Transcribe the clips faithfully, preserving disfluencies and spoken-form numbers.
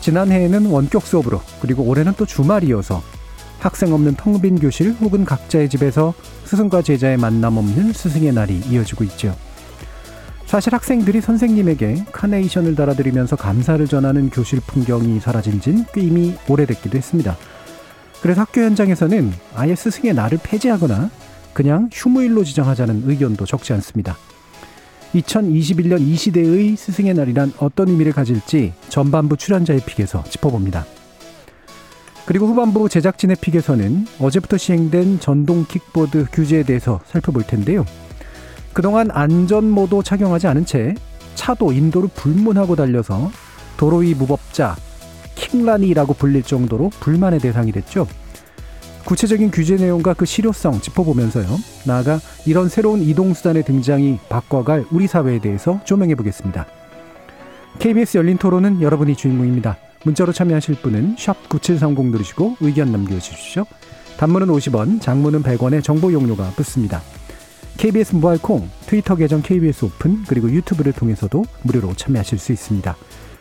지난해에는 원격 수업으로, 그리고 올해는 또 주말이어서 학생 없는 텅 빈 교실 혹은 각자의 집에서 스승과 제자의 만남 없는 스승의 날이 이어지고 있죠. 사실 학생들이 선생님에게 카네이션을 달아드리면서 감사를 전하는 교실 풍경이 사라진 지는 꽤 이미 오래됐기도 했습니다. 그래서 학교 현장에서는 아예 스승의 날을 폐지하거나 그냥 휴무일로 지정하자는 의견도 적지 않습니다. 이천이십일년 이 시대의 스승의 날이란 어떤 의미를 가질지 전반부 출연자의 픽에서 짚어봅니다. 그리고 후반부 제작진의 픽에서는 어제부터 시행된 전동 킥보드 규제에 대해서 살펴볼 텐데요. 그동안 안전모도 착용하지 않은 채 차도 인도를 불문하고 달려서 도로 위 무법자, 킥라니라고 불릴 정도로 불만의 대상이 됐죠. 구체적인 규제 내용과 그 실효성 짚어보면서요. 나아가 이런 새로운 이동수단의 등장이 바꿔갈 우리 사회에 대해서 조명해보겠습니다. 케이비에스 열린토론은 여러분이 주인공입니다. 문자로 참여하실 분은 샵 구칠삼공 누르시고 의견 남겨주십시오. 단문은 오십 원, 장문은 백 원의 정보 용료가 붙습니다. 케이비에스 무알콩, 트위터 계정 케이비에스 오픈, 그리고 유튜브를 통해서도 무료로 참여하실 수 있습니다.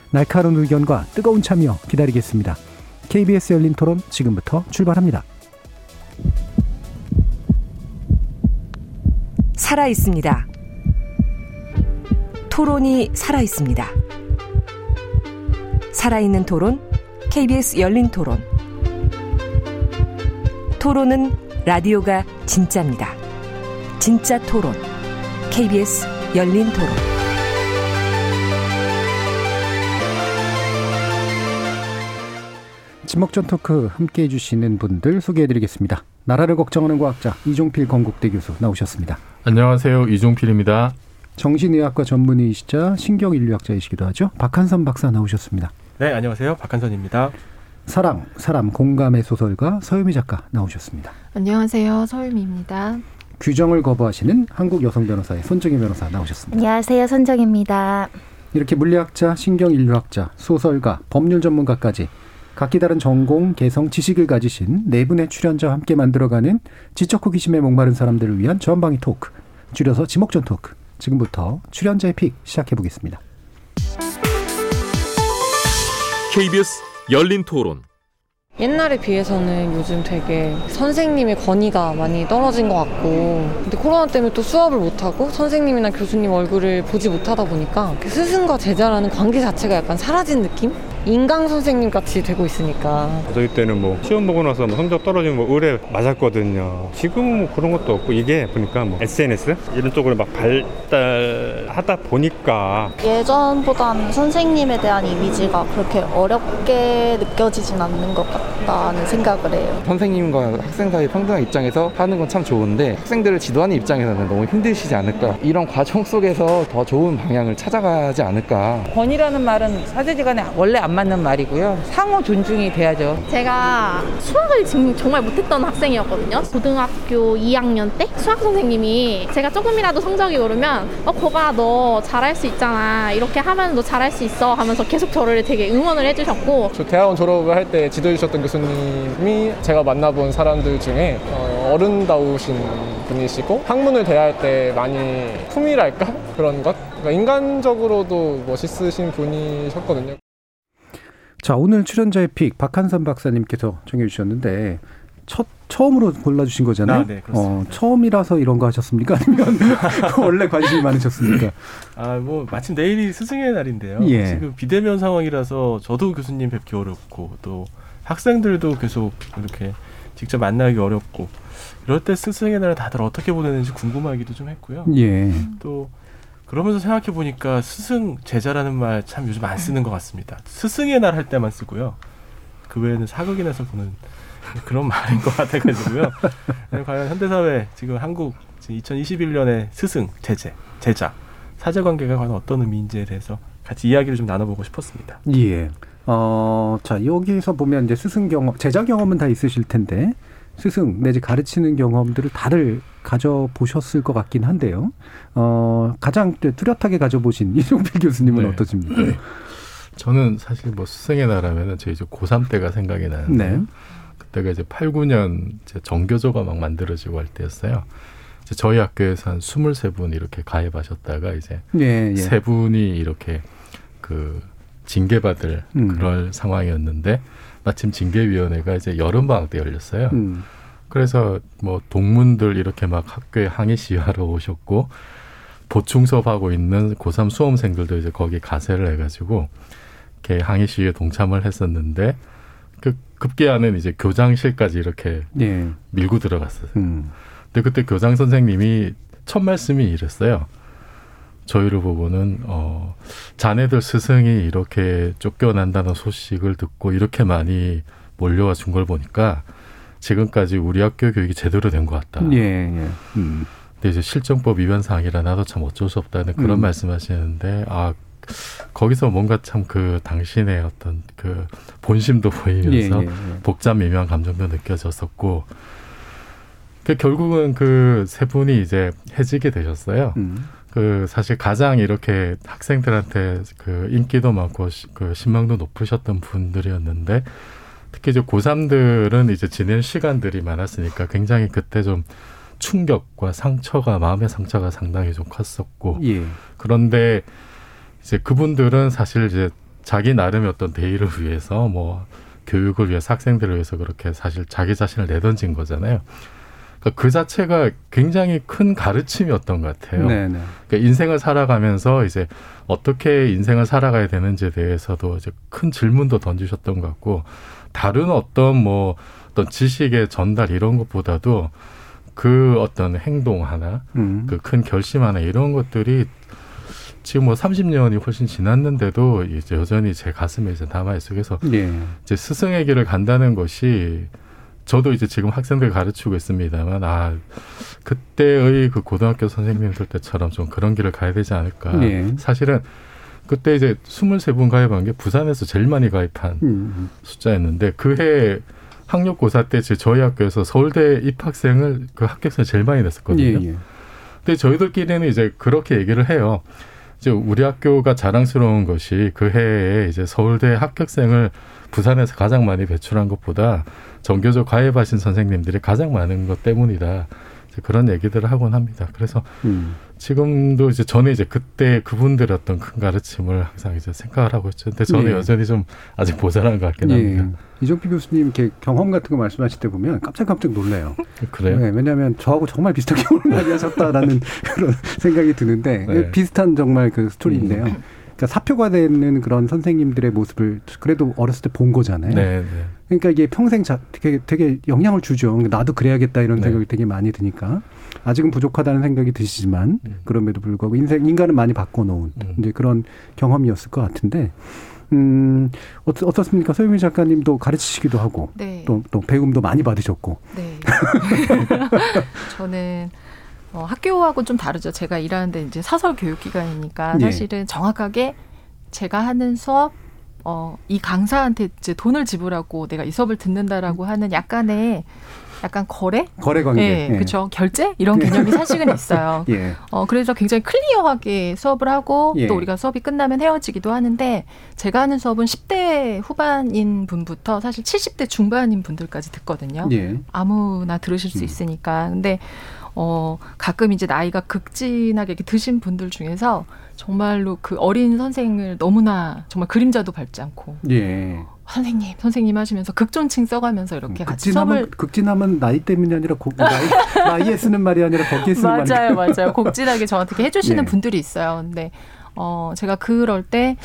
날카로운 의견과 뜨거운 참여 기다리겠습니다. 케이비에스 열린토론 지금부터 출발합니다. 살아있습니다. 토론이 살아있습니다. 살아있는 토론, 케이비에스 열린토론. 토론은 라디오가 진짜입니다. 진짜 토론, 케이비에스 열린토론. 지목전 토크 함께해 주시는 분들 소개해드리겠습니다. 나라를 걱정하는 과학자 이종필 건국대 교수 나오셨습니다. 안녕하세요. 이종필입니다. 정신의학과 전문의이시자 신경인류학자이시기도 하죠. 박한선 박사 나오셨습니다. 네, 안녕하세요. 박한선입니다. 사랑, 사람, 공감의 소설가 서유미 작가 나오셨습니다. 안녕하세요. 서유미입니다. 규정을 거부하시는 한국 여성 변호사의 손정희 변호사 나오셨습니다. 안녕하세요. 손정희입니다. 이렇게 물리학자, 신경인류학자, 소설가, 법률 전문가까지 각기 다른 전공, 개성, 지식을 가지신 네 분의 출연자와 함께 만들어가는 지적 호기심에 목마른 사람들을 위한 전방위 토크, 줄여서 지목전 토크. 지금부터 출연자의 픽 시작해보겠습니다. 케이비에스 열린토론. 옛날에 비해서는 요즘 되게 선생님의 권위가 많이 떨어진 것 같고, 근데 코로나 때문에 또 수업을 못하고 선생님이나 교수님 얼굴을 보지 못하다 보니까 스승과 제자라는 관계 자체가 약간 사라진 느낌? 인강 선생님 같이 되고 있으니까. 저희 때는 뭐 시험 보고 나서 뭐 성적 떨어지면 뭐 의뢰 맞았거든요. 지금은 뭐 그런 것도 없고, 이게 보니까 뭐 에스엔에스 이런 쪽으로 막 발달하다 보니까 예전보다는 선생님에 대한 이미지가 그렇게 어렵게 느껴지진 않는 것 같다는 생각을 해요. 선생님과 학생 사이 평등한 입장에서 하는 건 참 좋은데, 학생들을 지도하는 입장에서는 너무 힘드시지 않을까. 이런 과정 속에서 더 좋은 방향을 찾아가지 않을까. 권위라는 말은 사제지간에 원래 안 맞는 말이고요. 상호 존중이 돼야죠. 제가 수학을 지금 정말 못했던 학생이었거든요. 고등학교 이 학년 때 수학 선생님이 제가 조금이라도 성적이 오르면 어, 거봐, 너 잘할 수 있잖아. 이렇게 하면 너 잘할 수 있어 하면서 계속 저를 되게 응원을 해주셨고, 저 대학원 졸업을 할 때 지도해주셨던 교수님이 제가 만나본 사람들 중에 어, 어른다우신 분이시고, 학문을 대할 때 많이 품위랄까? 그런 것? 그러니까 인간적으로도 멋있으신 분이셨거든요. 자, 오늘 출연자의 픽 박한선 박사님께서 정해주셨는데 첫 처음으로 골라주신 거잖아요. 아, 네, 그렇습니다. 어, 처음이라서 이런 거 하셨습니까? 아니면 원래 관심이 많으셨습니까? 아, 뭐 마침 내일이 스승의 날인데요. 예. 지금 비대면 상황이라서 저도 교수님 뵙기 어렵고, 또 학생들도 계속 이렇게 직접 만나기 어렵고, 이럴 때 스승의 날을 다들 어떻게 보내는지 궁금하기도 좀 했고요. 예. 또 그러면서 생각해보니까 스승, 제자라는 말 참 요즘 안 쓰는 것 같습니다. 스승의 날 할 때만 쓰고요. 그 외에는 사극인에서 보는 그런 말인 것 같아가지고요. 과연 현대사회, 지금 한국 지금 이천이십일년의 스승, 제재, 제자, 사제관계가 과연 어떤 의미인지에 대해서 같이 이야기를 좀 나눠보고 싶었습니다. 예. 어, 자, 여기서 보면 이제 스승 경험, 제자 경험은 다 있으실 텐데 스승 내지 가르치는 경험들을 다들 가져보셨을 것 같긴 한데요. 어, 가장 뚜렷하게 가져보신 이종필 교수님은 네. 어떠십니까? 네. 저는 사실 뭐 스승의 나라면은 제 이제 고삼 때가 생각이 나는데 네. 그때가 이제 팔십구 년 제 정교조가 막 만들어지고 할 때였어요. 이제 저희 학교에서 한 스물세 분 이렇게 가입하셨다가 이제 예, 예. 세 분이 이렇게 그 징계받을 음. 그럴 상황이었는데 마침 징계위원회가 이제 여름방학 때 열렸어요. 음. 그래서 뭐 동문들 이렇게 막 학교에 항의 시위하러 오셨고 보충 수업하고 있는 고삼 수험생들도 이제 거기 가세를 해가지고 이렇게 항의 시위에 동참을 했었는데 그 급기야는 이제 교장실까지 이렇게 예. 밀고 들어갔어요. 음. 근데 그때 교장 선생님이 첫 말씀이 이랬어요. 저희를 보고는 어, 자네들 스승이 이렇게 쫓겨난다는 소식을 듣고 이렇게 많이 몰려와 준 걸 보니까 지금까지 우리 학교 교육이 제대로 된 것 같다. 예, 예. 음. 근데 이제 실정법 위반 사항이라 나도 참 어쩔 수 없다는 그런 음. 말씀하시는데 아 거기서 뭔가 참 그 당신의 어떤 그 본심도 보이면서 예, 예, 예. 복잡 미묘한 감정도 느껴졌었고 그 결국은 그 세 분이 이제 해직이 되셨어요. 음. 그 사실 가장 이렇게 학생들한테 그 인기도 많고 시, 그 신망도 높으셨던 분들이었는데 특히 이제 고삼들은 이제 지낸 시간들이 많았으니까 굉장히 그때 좀 충격과 상처가 마음의 상처가 상당히 좀 컸었고 예. 그런데 이제 그분들은 사실 이제 자기 나름의 어떤 대의를 위해서 뭐 교육을 위해서 학생들을 위해서 그렇게 사실 자기 자신을 내던진 거잖아요. 그러니까 그 자체가 굉장히 큰 가르침이었던 것 같아요. 네네. 그러니까 인생을 살아가면서 이제 어떻게 인생을 살아가야 되는지에 대해서도 이제 큰 질문도 던지셨던 것 같고 다른 어떤 뭐 어떤 지식의 전달 이런 것보다도 그 어떤 행동 하나, 음. 그 큰 결심 하나 이런 것들이 지금 뭐 삼십 년이 훨씬 지났는데도 이제 여전히 제 가슴에 이제 남아있어요. 그래서 예. 이제 스승의 길을 간다는 것이 저도 이제 지금 학생들 가르치고 있습니다만 아 그때의 그 고등학교 선생님들 때처럼 좀 그런 길을 가야 되지 않을까. 예. 사실은 그때 이제 스물세 분 가입한 게 부산에서 제일 많이 가입한 음. 숫자였는데 그해 학력고사 때 저희 학교에서 서울대 입학생을 그 합격생을 제일 많이 냈었거든요. 예, 예. 근데 저희들끼리는 이제 그렇게 얘기를 해요. 이제 우리 학교가 자랑스러운 것이 그 해에 이제 서울대 합격생을 부산에서 가장 많이 배출한 것보다 정교조 가입하신 선생님들이 가장 많은 것 때문이다. 이제 그런 얘기들을 하곤 합니다. 그래서 음. 지금도 이제 저는 이제 그때 그분들의 어떤 큰 가르침을 항상 이제 생각을 하고 있죠. 근데 저는 예. 여전히 좀 아직 모자란 것 같긴 합니다. 예. 이종필 교수님 이렇게 경험 같은 거 말씀하실 때 보면 깜짝깜짝 놀라요. 그래요? 네, 왜냐하면 저하고 정말 비슷한 경험을 많이 하셨다라는 그런 생각이 드는데 네. 비슷한 정말 그 스토리인데요. 음. 그러니까 사표가 되는 그런 선생님들의 모습을 그래도 어렸을 때 본 거잖아요. 네, 네. 그러니까 이게 평생 자, 되게, 되게 영향을 주죠. 나도 그래야겠다 이런 생각이 네. 되게 많이 드니까. 아직은 부족하다는 생각이 드시지만 음. 그럼에도 불구하고 인생, 인간은 많이 바꿔놓은 음. 이제 그런 경험이었을 것 같은데 음, 어떻, 어떻습니까? 서유미 작가님도 가르치시기도 하고 네. 또, 또 배움도 많이 받으셨고. 네. 저는 어, 학교하고 좀 다르죠. 제가 일하는데 이제 사설 교육기관이니까 사실은 예. 정확하게 제가 하는 수업 어, 이 강사한테 이제 돈을 지불하고 내가 이 수업을 듣는다라고 하는 약간의 약간 거래? 거래 관계. 네, 예. 그렇죠. 결제? 이런 개념이 사실은 있어요. 예. 어, 그래서 굉장히 클리어하게 수업을 하고 예. 또 우리가 수업이 끝나면 헤어지기도 하는데 제가 하는 수업은 십 대 후반인 분부터 사실 칠십 대 중반인 분들까지 듣거든요. 예. 아무나 들으실 수 있으니까. 근데 어, 가끔 이제 나이가 극진하게 드신 분들 중에서 정말로 그 어린 선생을 너무나 정말 그림자도 밟지 않고. 예. 선생님, 선생님 하시면서 극존칭 써가면서 이렇게 같이 수업을. 극진하면 나이 때문이 아니라 고, 나이, 나이에 쓰는 말이 아니라 거기에 쓰는 말이. 맞아요, 맞아요. 극진하게 저한테 해주시는 예. 분들이 있어요. 근데 어, 제가 그럴 때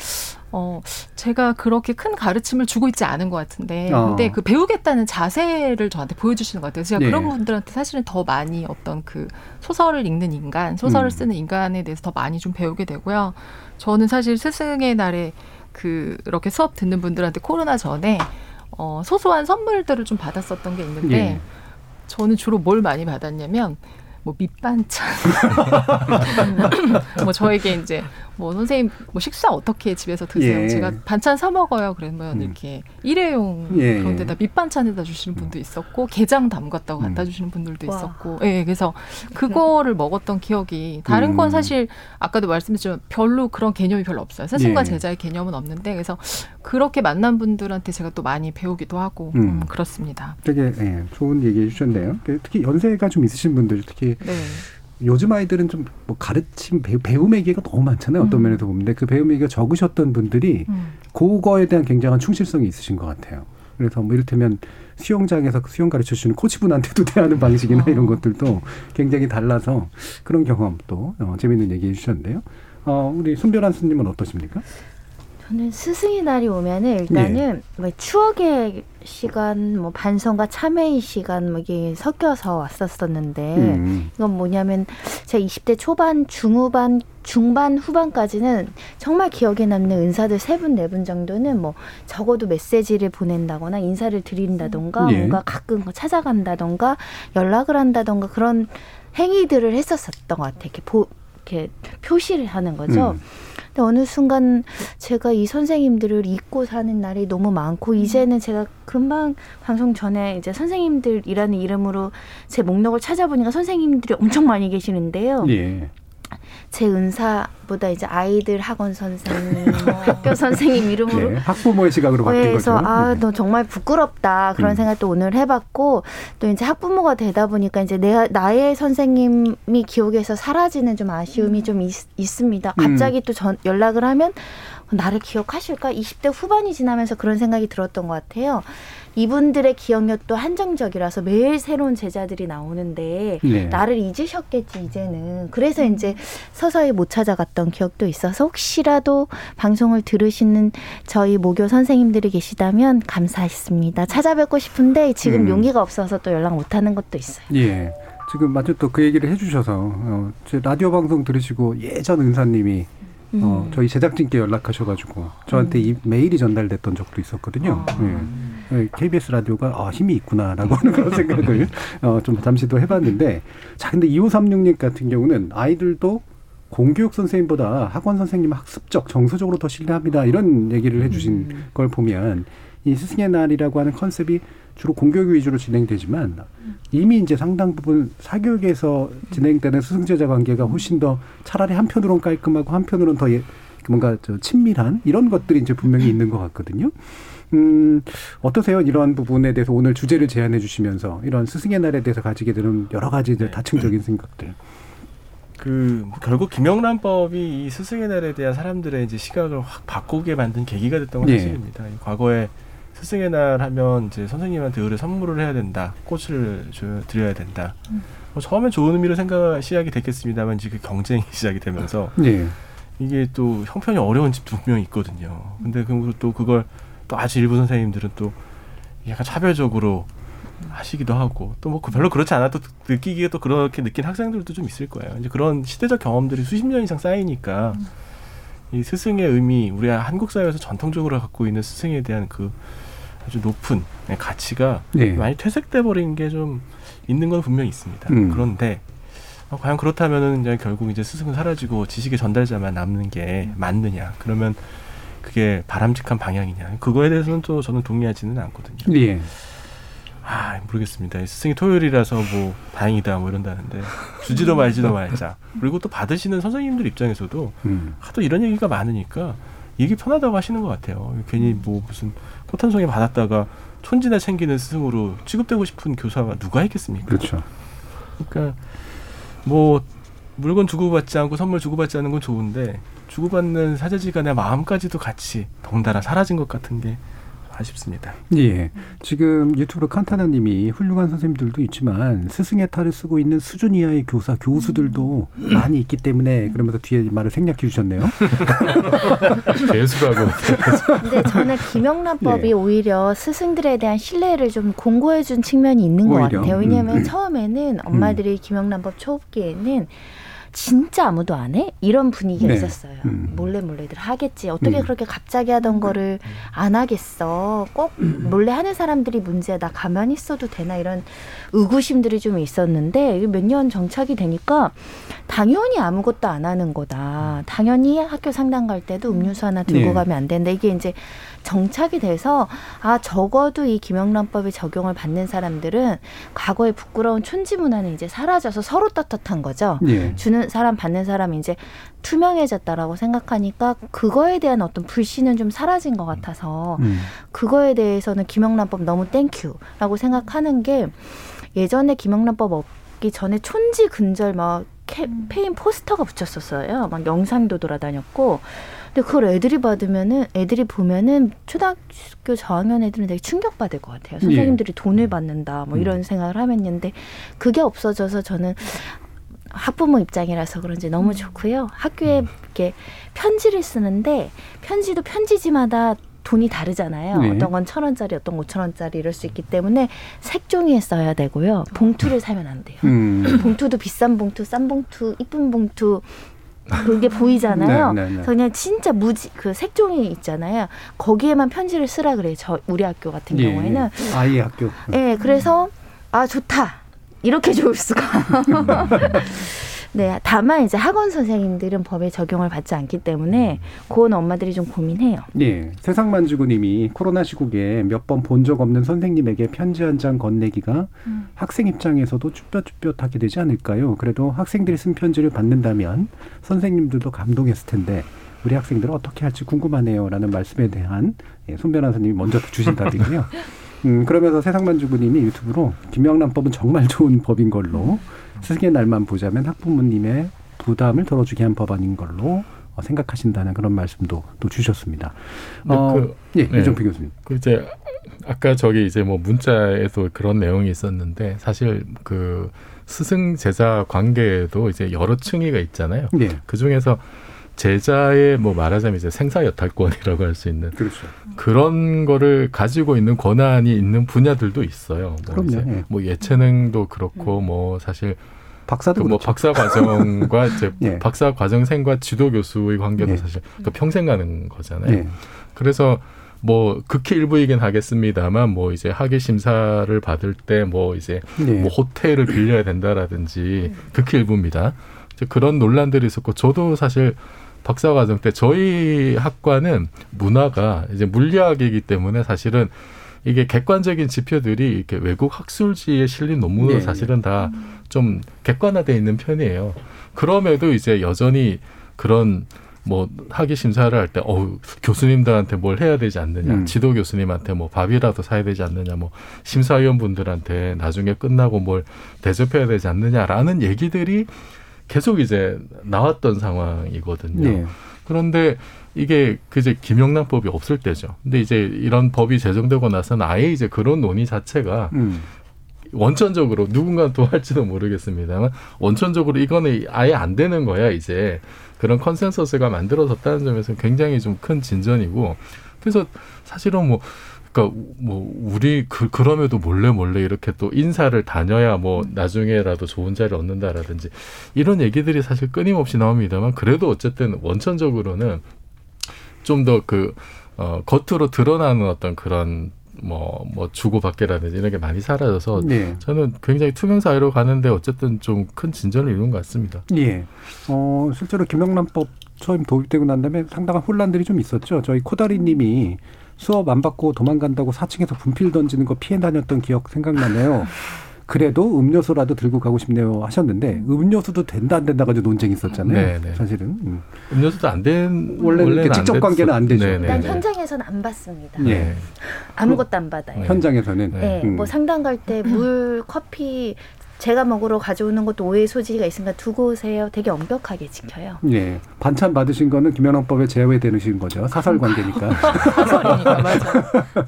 어, 제가 그렇게 큰 가르침을 주고 있지 않은 것 같은데 어. 근데 그 배우겠다는 자세를 저한테 보여주시는 것 같아요. 제가 예. 그런 분들한테 사실은 더 많이 어떤 그 소설을 읽는 인간, 소설을 음. 쓰는 인간에 대해서 더 많이 좀 배우게 되고요. 저는 사실 스승의 날에 그렇게 수업 듣는 분들한테 코로나 전에 어, 소소한 선물들을 좀 받았었던 게 있는데 예. 저는 주로 뭘 많이 받았냐면 뭐 밑반찬 뭐 저에게 이제 뭐 선생님 뭐 식사 어떻게 집에서 드세요? 예. 제가 반찬 사 먹어요. 그러면 음. 이렇게 일회용 예. 그런 데다 밑반찬에다 주시는 분도 있었고 게장 담갔다고 갖다 주시는 분들도 와. 있었고 예, 그래서 그거를 먹었던 기억이 다른 음. 건 사실 아까도 말씀드렸지만 별로 그런 개념이 별로 없어요. 스승과 예. 제자의 개념은 없는데 그래서 그렇게 만난 분들한테 제가 또 많이 배우기도 하고 음. 음, 그렇습니다. 되게 예, 좋은 얘기해 주셨네요. 특히 연세가 좀 있으신 분들 특히 네. 요즘 아이들은 좀 뭐 가르침, 배우, 배움의 기회가 너무 많잖아요. 어떤 음. 면에서 보면. 근데 그 배움의 기회가 적으셨던 분들이 음. 그거에 대한 굉장한 충실성이 있으신 것 같아요. 그래서 뭐 이를테면 수영장에서 수영 가르쳐주시는 코치분한테도 대하는 방식이나 어. 이런 것들도 굉장히 달라서 그런 경험도 어, 재미있는 얘기해 주셨는데요. 어, 우리 손별한 스님은 어떠십니까? 저는 스승의 날이 오면은 일단은 예. 뭐 추억의 시간, 뭐 반성과 참회의 시간 뭐 이게 섞여서 왔었었는데 음. 이건 뭐냐면 제가 이십 대 초반, 중후반, 중반, 후반까지는 정말 기억에 남는 은사들 세 분, 네 분 정도는 뭐 적어도 메시지를 보낸다거나 인사를 드린다던가 예. 뭔가 가끔 찾아간다던가 연락을 한다던가 그런 행위들을 했었었던 것 같아요. 이렇게, 보, 이렇게 표시를 하는 거죠. 음. 어느 순간 제가 이 선생님들을 잊고 사는 날이 너무 많고 이제는 제가 금방 방송 전에 이제 선생님들이라는 이름으로 제 목록을 찾아보니까 선생님들이 엄청 많이 계시는데요. 예. 제 은사보다 이제 아이들 학원 선생님, 학교 선생님 이름으로 예, 학부모의 시각으로 바뀐 거죠. 그래서 아, 너 정말 부끄럽다 그런 음. 생각도 오늘 해봤고 또 이제 학부모가 되다 보니까 이제 내가 나의 선생님이 기억에서 사라지는 좀 아쉬움이 음. 좀 있, 있습니다. 갑자기 음. 또 전, 연락을 하면 나를 기억하실까? 이십 대 후반이 지나면서 그런 생각이 들었던 것 같아요. 이분들의 기억력도 한정적이라서 매일 새로운 제자들이 나오는데 네. 나를 잊으셨겠지 이제는. 그래서 이제 서서히 못 찾아갔던 기억도 있어서 혹시라도 방송을 들으시는 저희 모교 선생님들이 계시다면 감사했습니다. 찾아뵙고 싶은데 지금 음. 용기가 없어서 또 연락 못하는 것도 있어요. 예, 지금 마침 또 그 얘기를 해주셔서 어, 제 라디오 방송 들으시고 예전 은사님이 음. 어, 저희 제작진께 연락하셔가지고 저한테 음. 이 메일이 전달됐던 적도 있었거든요. 아. 예. 케이비에스 라디오가 아, 힘이 있구나라고 하는 그런 생각을 어, 좀 잠시도 해봤는데 자 근데 이오삼육 님 같은 경우는 아이들도 공교육 선생님보다 학원 선생님 학습적, 정서적으로 더 신뢰합니다. 이런 얘기를 해주신 음. 걸 보면 이 스승의 날이라고 하는 컨셉이 주로 공교육 위주로 진행되지만 이미 이제 상당 부분 사교육에서 진행되는 스승제자 관계가 훨씬 더 차라리 한편으로는 깔끔하고 한편으로는 더 예, 뭔가 저 친밀한 이런 것들이 이제 분명히 있는 것 같거든요. 음, 어떠세요? 이런 부분에 대해서 오늘 주제를 제안해 주시면서 이런 스승의 날에 대해서 가지게 되는 여러 가지 다층적인 생각들. 그 뭐 결국 김영란법이 이 스승의 날에 대한 사람들의 이제 시각을 확 바꾸게 만든 계기가 됐던 건 사실입니다. 예. 과거에 스승의 날 하면 이제 선생님한테 의뢰 선물을 해야 된다, 꽃을 줘, 드려야 된다. 음. 뭐 처음엔 좋은 의미로 생각 시작이 됐겠습니다만 이제 그 경쟁이 시작이 되면서 예. 이게 또 형편이 어려운 집 분명히 있거든요. 근데 그 또 그걸 또 아주 일부 선생님들은 또 약간 차별적으로 하시기도 하고 또 뭐 별로 그렇지 않아도 느끼기에 또 그렇게 느낀 학생들도 좀 있을 거예요. 이제 그런 시대적 경험들이 수십 년 이상 쌓이니까 음. 이 스승의 의미, 우리 한국 사회에서 전통적으로 갖고 있는 스승에 대한 그 아주 높은 가치가 네. 많이 퇴색돼 버린 게 좀 있는 건 분명히 있습니다. 음. 그런데 과연 그렇다면은 이제 결국 이제 스승은 사라지고 지식의 전달자만 남는 게 맞느냐? 그러면 그게 바람직한 방향이냐. 그거에 대해서는 또 저는 동의하지는 않거든요. 예. 아, 모르겠습니다. 스승이 토요일이라서 뭐 다행이다 뭐 이런다는데 주지도 말지도 말자. 그리고 또 받으시는 선생님들 입장에서도 음. 하도 이런 얘기가 많으니까 얘기 편하다고 하시는 것 같아요. 괜히 뭐 무슨 꽃 한 송이 받았다가 촌지나 챙기는 스승으로 취급되고 싶은 교사가 누가 있겠습니까? 그렇죠. 그러니까 뭐 물건 주고받지 않고 선물 주고받지 않는 건 좋은데 주고받는 사제지간의 마음까지도 같이 덩달아 사라진 것 같은 게 아쉽습니다. 예. 지금 유튜브로 칸타나 님이 훌륭한 선생님들도 있지만 스승의 탈을 쓰고 있는 수준 이하의 교사, 교수들도 음. 많이 있기 때문에 그러면서 뒤에 말을 생략해 주셨네요. 재수라고. 근데 저는 김영란법이 예. 오히려 스승들에 대한 신뢰를 좀 공고해 준 측면이 있는 오히려. 것 같아요. 왜냐하면 음. 처음에는 엄마들이 음. 김영란법 초기에는 진짜 아무도 안 해? 이런 분위기가 네. 있었어요. 음. 몰래 몰래들 하겠지. 어떻게 음. 그렇게 갑자기 하던 거를 안 하겠어. 꼭 몰래 하는 사람들이 문제야. 나 가만히 있어도 되나 이런 의구심들이 좀 있었는데 몇 년 정착이 되니까 당연히 아무것도 안 하는 거다. 당연히 학교 상담 갈 때도 음료수 하나 들고 네. 가면 안 된다. 이게 이제 정착이 돼서 아 적어도 이 김영란법이 적용을 받는 사람들은 과거의 부끄러운 촌지 문화는 이제 사라져서 서로 떳떳한 거죠. 네. 주는 사람 받는 사람이 이제 투명해졌다라고 생각하니까 그거에 대한 어떤 불신은 좀 사라진 것 같아서 음. 그거에 대해서는 김영란법 너무 땡큐라고 생각하는 게 예전에 김영란법 없기 전에 촌지 근절 막 캠페인 포스터가 붙였었어요. 막 영상도 돌아다녔고. 근데 그걸 애들이 받으면은, 애들이 보면은 초등학교 저학년 애들은 되게 충격받을 것 같아요. 선생님들이 예. 돈을 받는다, 뭐 이런 음. 생각을 하면 했는데 그게 없어져서 저는 학부모 입장이라서 그런지 너무 좋고요. 학교에 이렇게 편지를 쓰는데 편지도 편지지마다 돈이 다르잖아요. 네. 어떤 건 천 원짜리, 어떤 건 오천 원짜리 이럴 수 있기 때문에 색종이에 써야 되고요. 봉투를 사면 안 돼요. 음. 봉투도 비싼 봉투, 싼 봉투, 이쁜 봉투 그게 보이잖아요. 네, 네, 네. 그래서 그냥 진짜 무지 그 색종이 있잖아요. 거기에만 편지를 쓰라 그래요. 저 우리 학교 같은 예. 경우에는 아이 학교. 네, 그래서 아 좋다 이렇게 좋을 수가. 네, 다만 이제 학원 선생님들은 법에 적용을 받지 않기 때문에 그건 엄마들이 좀 고민해요. 네, 세상만주구님이 코로나 시국에 몇 번 본 적 없는 선생님에게 편지 한 장 건네기가 음. 학생 입장에서도 쭈뼛쭈뼛하게 되지 않을까요? 그래도 학생들이 쓴 편지를 받는다면 선생님들도 감동했을 텐데 우리 학생들은 어떻게 할지 궁금하네요. 라는 말씀에 대한 손 변호사님이 먼저 주신 답이고요. 음, 그러면서 세상만주구님이 유튜브로 김영란법은 정말 좋은 법인 걸로 스승의 날만 보자면 학부모님의 부담을 덜어주게 한 법안인 걸로 생각하신다는 그런 말씀도 또 주셨습니다. 어, 그, 예, 네. 이종필 교수님. 그 이제 아까 저기 이제 뭐 문자에도 그런 내용이 있었는데 사실 그 스승 제자 관계에도 이제 여러 층위가 있잖아요. 네. 그 중에서 제자의 뭐 말하자면 이제 생사여탈권이라고 할 수 있는 그렇죠. 그런 거를 가지고 있는 권한이 있는 분야들도 있어요. 뭐 그럼요. 이제 뭐 예체능도 그렇고 뭐 사실 박사도 그 뭐 그렇죠. 박사 과정과 이제 예. 박사 과정생과 지도 교수의 관계도 예. 사실 그 평생 가는 거잖아요. 예. 그래서 뭐 극히 일부이긴 하겠습니다만 뭐 이제 학위 심사를 받을 때 뭐 이제 예. 뭐 호텔을 빌려야 된다라든지 극히 일부입니다. 그런 논란들이 있었고 저도 사실 박사 과정 때 저희 학과는 문화가 이제 물리학이기 때문에 사실은 이게 객관적인 지표들이 이렇게 외국 학술지에 실린 논문은 네, 사실은 다 좀 객관화되어 있는 편이에요. 그럼에도 이제 여전히 그런 뭐 학위 심사를 할 때 어우 교수님들한테 뭘 해야 되지 않느냐, 음. 지도 교수님한테 뭐 밥이라도 사야 되지 않느냐, 뭐 심사위원분들한테 나중에 끝나고 뭘 대접해야 되지 않느냐라는 얘기들이 계속 이제 나왔던 상황이거든요. 네. 그런데 이게 그제 김영란법이 없을 때죠. 근데 이제 이런 법이 제정되고 나서는 아예 이제 그런 논의 자체가 음. 원천적으로 누군가 또 할지도 모르겠습니다만 원천적으로 이거는 아예 안 되는 거야 이제 그런 컨센서스가 만들어졌다는 점에서 굉장히 좀 큰 진전이고 그래서 사실은 뭐. 그러니까 뭐 우리 그 그럼에도 몰래 몰래 이렇게 또 인사를 다녀야 뭐 나중에라도 좋은 자리 얻는다라든지 이런 얘기들이 사실 끊임없이 나옵니다만 그래도 어쨌든 원천적으로는 좀 더 그 어, 겉으로 드러나는 어떤 그런 뭐 뭐 주고받기라든지 이런 게 많이 사라져서 네. 저는 굉장히 투명 사회로 가는데 어쨌든 좀 큰 진전을 이룬 것 같습니다. 예. 어 실제로 김영란법 처음 도입되고 난 다음에 상당한 혼란들이 좀 있었죠. 저희 코다리님이 수업 안 받고 도망간다고 사 층에서 분필 던지는 거 피해 다녔던 기억 생각나네요. 그래도 음료수라도 들고 가고 싶네요 하셨는데 음료수도 된다 안 된다 가지고 논쟁이 있었잖아요. 네네. 사실은. 음. 음료수도 안 된. 원래는, 원래는 직접 안 관계는 안 되죠. 네네. 일단 현장에서는 안 받습니다. 네. 아무것도 안 받아요. 네. 현장에서는. 네. 음. 뭐 상담 갈 때 물, 커피 제가 먹으러 가져오는 것도 오해의 소지가 있으니까 두고 오세요. 되게 엄격하게 지켜요. 네. 반찬 받으신 거는 김영란법에 제외되는 거죠. 사설관계니까. 사설이니까. 맞아요.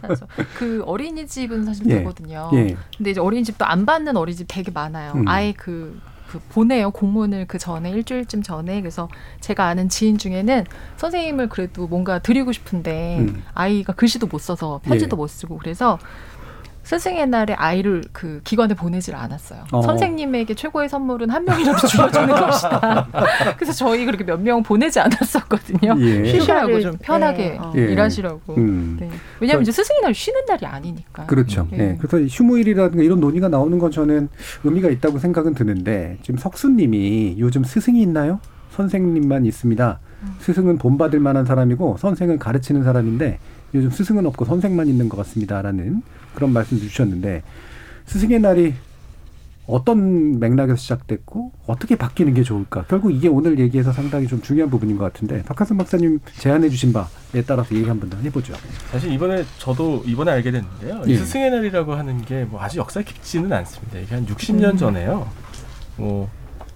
사설. 그 어린이집은 사실 예. 되거든요. 예. 근데 이제 어린이집도 안 받는 어린이집 되게 많아요. 음. 아예 그, 그 보내요. 공문을 그 전에 일주일쯤 전에. 그래서 제가 아는 지인 중에는 선생님을 그래도 뭔가 드리고 싶은데 음. 아이가 글씨도 못 써서 편지도 예. 못 쓰고 그래서 스승의 날에 아이를 그 기관에 보내질 않았어요. 어. 선생님에게 최고의 선물은 한 명이라도 줄여주는 것이다. 그래서 저희 그렇게 몇 명 보내지 않았었거든요. 예. 쉬시라고 좀 편하게 네. 어. 일하시라고. 음. 네. 왜냐하면 이제 스승의 날 쉬는 날이 아니니까. 그렇죠. 예. 네. 그래서 휴무일이라든가 이런 논의가 나오는 건 저는 의미가 있다고 생각은 드는데, 지금 석수님이 요즘 스승이 있나요? 선생님만 있습니다. 음. 스승은 본받을 만한 사람이고 선생은 가르치는 사람인데 요즘 스승은 없고 선생만 있는 것 같습니다라는 그런 말씀을 주셨는데, 스승의 날이 어떤 맥락에서 시작됐고 어떻게 바뀌는 게 좋을까, 결국 이게 오늘 얘기에서 상당히 좀 중요한 부분인 것 같은데, 박한선 박사님 제안해 주신 바에 따라서 얘기 한번 더 해보죠. 사실 이번에 저도 이번에 알게 됐는데요. 예. 스승의 날이라고 하는 게 뭐 아주 역사 깊지는 않습니다. 이게 한 육십 년 음. 전에요. 뭐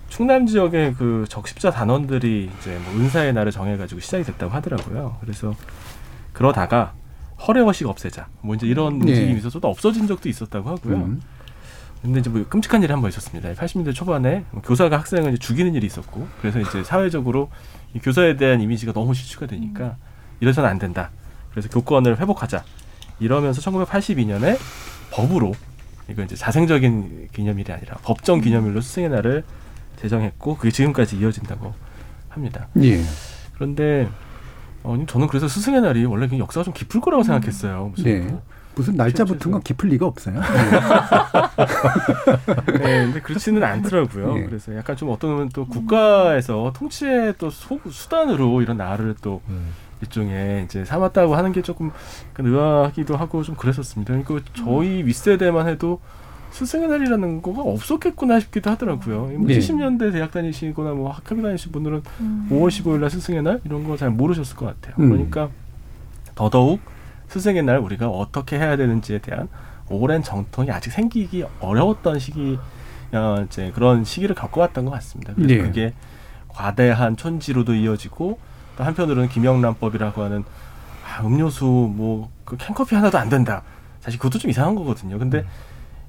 충남 지역의 그 적십자 단원들이 이제 뭐 은사의 날을 정해가지고 시작이 됐다고 하더라고요. 그래서 그러다가 허례허식 없애자 뭐 이제 이런 움직임이 있어서도 없어진 적도 있었다고 하고요. 음. 근데 이제 뭐 끔찍한 일이 한 번 있었습니다. 팔십 년대 초반에 교사가 학생을 이제 죽이는 일이 있었고, 그래서 이제 사회적으로 이 교사에 대한 이미지가 너무 실추가 되니까 이래서는 안 된다. 그래서 교권을 회복하자. 이러면서 천구백팔십이 년에 법으로, 이거 이제 자생적인 기념일이 아니라 법정 기념일로 스승의 날을 제정했고, 그게 지금까지 이어진다고 합니다. 예. 그런데 어, 저는 그래서 스승의 날이 원래 역사가 좀 깊을 거라고 생각했어요. 무슨, 네. 뭐, 무슨 날짜 붙은 건 깊을 리가 없어요. 네, 근데 그렇지는 않더라고요. 네. 그래서 약간 좀 어떤 보면 또 국가에서 통치의 또 소, 수단으로 이런 날을 또 음. 일종의 이제 삼았다고 하는 게 조금 의아하기도 하고 좀 그랬었습니다. 그러니까 저희 윗세대만 해도 스승의 날이라는 거가 없었겠구나 싶기도 하더라고요. 뭐 네. 칠십 년대 대학 다니시거나 뭐 학교 다니신 분들은 음. 오월 십오일 날 스승의 날 이런 거 잘 모르셨을 것 같아요. 음. 그러니까 더더욱 스승의 날 우리가 어떻게 해야 되는지에 대한 오랜 정통이 아직 생기기 어려웠던 시기, 어, 이제 그런 시기를 겪어왔던 것 같습니다. 그래서 네. 그게 과대한 촌지로도 이어지고, 또 한편으로는 김영란법이라고 하는 아, 음료수 뭐 그 캔커피 하나도 안 된다. 사실 그것도 좀 이상한 거거든요. 근데 음.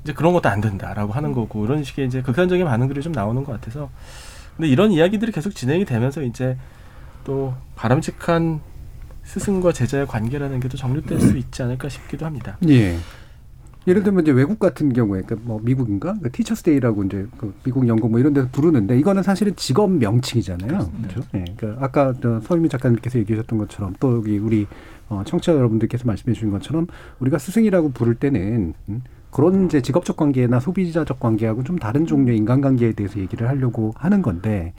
이제 그런 것도 안 된다라고 하는 거고, 이런 식의 이제 극단적인 반응들이 좀 나오는 것 같아서. 근데 이런 이야기들이 계속 진행이 되면서 이제 또 바람직한 스승과 제자의 관계라는 게 또 정립될 수 있지 않을까 싶기도 합니다. 예. 예를 들면 이제 외국 같은 경우에, 그러니까 뭐 미국인가, 그러니까 티처스데이라고 이제 그 미국, 영국 뭐 이런 데서 부르는데, 이거는 사실은 직업 명칭이잖아요. 그렇죠. 예. 그러니까 아까 서유미 작가님께서 얘기하셨던 것처럼, 또 여기 우리 청취자 여러분들께서 말씀해 주신 것처럼, 우리가 스승이라고 부를 때는 음, 그런 이제 직업적 관계나 소비자적 관계하고 좀 다른 종류의 인간관계에 대해서 얘기를 하려고 하는 건데,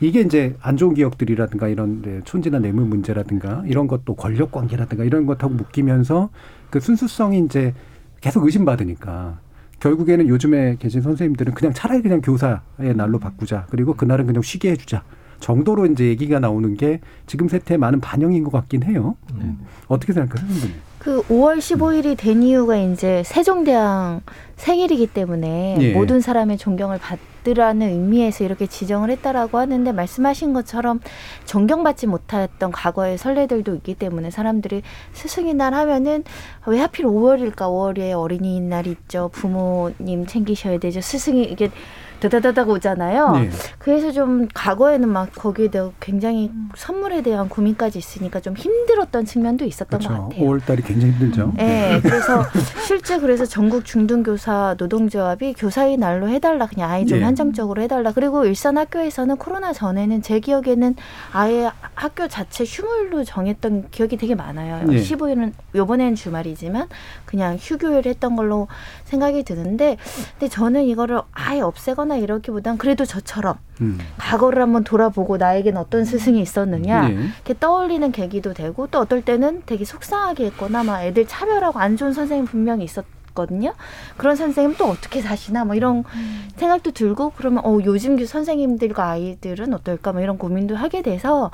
이게 이제 안 좋은 기억들이라든가 이런 촌지나 뇌물 문제라든가 이런 것도 권력 관계라든가 이런 것하고 묶이면서 그 순수성이 이제 계속 의심받으니까, 결국에는 요즘에 계신 선생님들은 그냥 차라리 그냥 교사의 날로 바꾸자, 그리고 그날은 그냥 쉬게 해주자 정도로 이제 얘기가 나오는 게 지금 세태의 많은 반영인 것 같긴 해요. 음. 어떻게 생각하세요, 선생님? 그 오월 십오일이 된 이유가 이제 세종대왕 생일이기 때문에 예. 모든 사람의 존경을 받으라는 의미에서 이렇게 지정을 했다라고 하는데, 말씀하신 것처럼 존경받지 못했던 과거의 선례들도 있기 때문에 사람들이 스승의 날 하면은 왜 하필 오월일까? 오월에 어린이날이 있죠. 부모님 챙기셔야 되죠. 스승이 이게 다다다다가 오잖아요. 네. 그래서 좀 과거에는 막 거기에 대해 굉장히 선물에 대한 고민까지 있으니까 좀 힘들었던 측면도 있었던 그렇죠. 것 같아요. 오월달이 굉장히 힘들죠. 네. 그래서 실제 그래서 전국 중등교사 노동조합이 교사의 날로 해달라. 그냥 아예 좀 네. 한정적으로 해달라. 그리고 일선 학교에서는 코로나 전에는 제 기억에는 아예 학교 자체 휴무일로 정했던 기억이 되게 많아요. 네. 십오 일은 이번에는 주말이지만 그냥 휴교일 했던 걸로 생각이 드는데, 근데 저는 이거를 아예 없애거나 이렇기보단 그래도 저처럼 음. 과거를 한번 돌아보고 나에겐 어떤 스승이 있었느냐 네. 이렇게 떠올리는 계기도 되고, 또 어떨 때는 되게 속상하게 했거나 막 애들 차별하고 안 좋은 선생님 분명히 있었거든요. 그런 선생님 또 어떻게 사시나 뭐 이런 음. 생각도 들고, 그러면 어, 요즘 선생님들과 아이들은 어떨까 뭐 이런 고민도 하게 돼서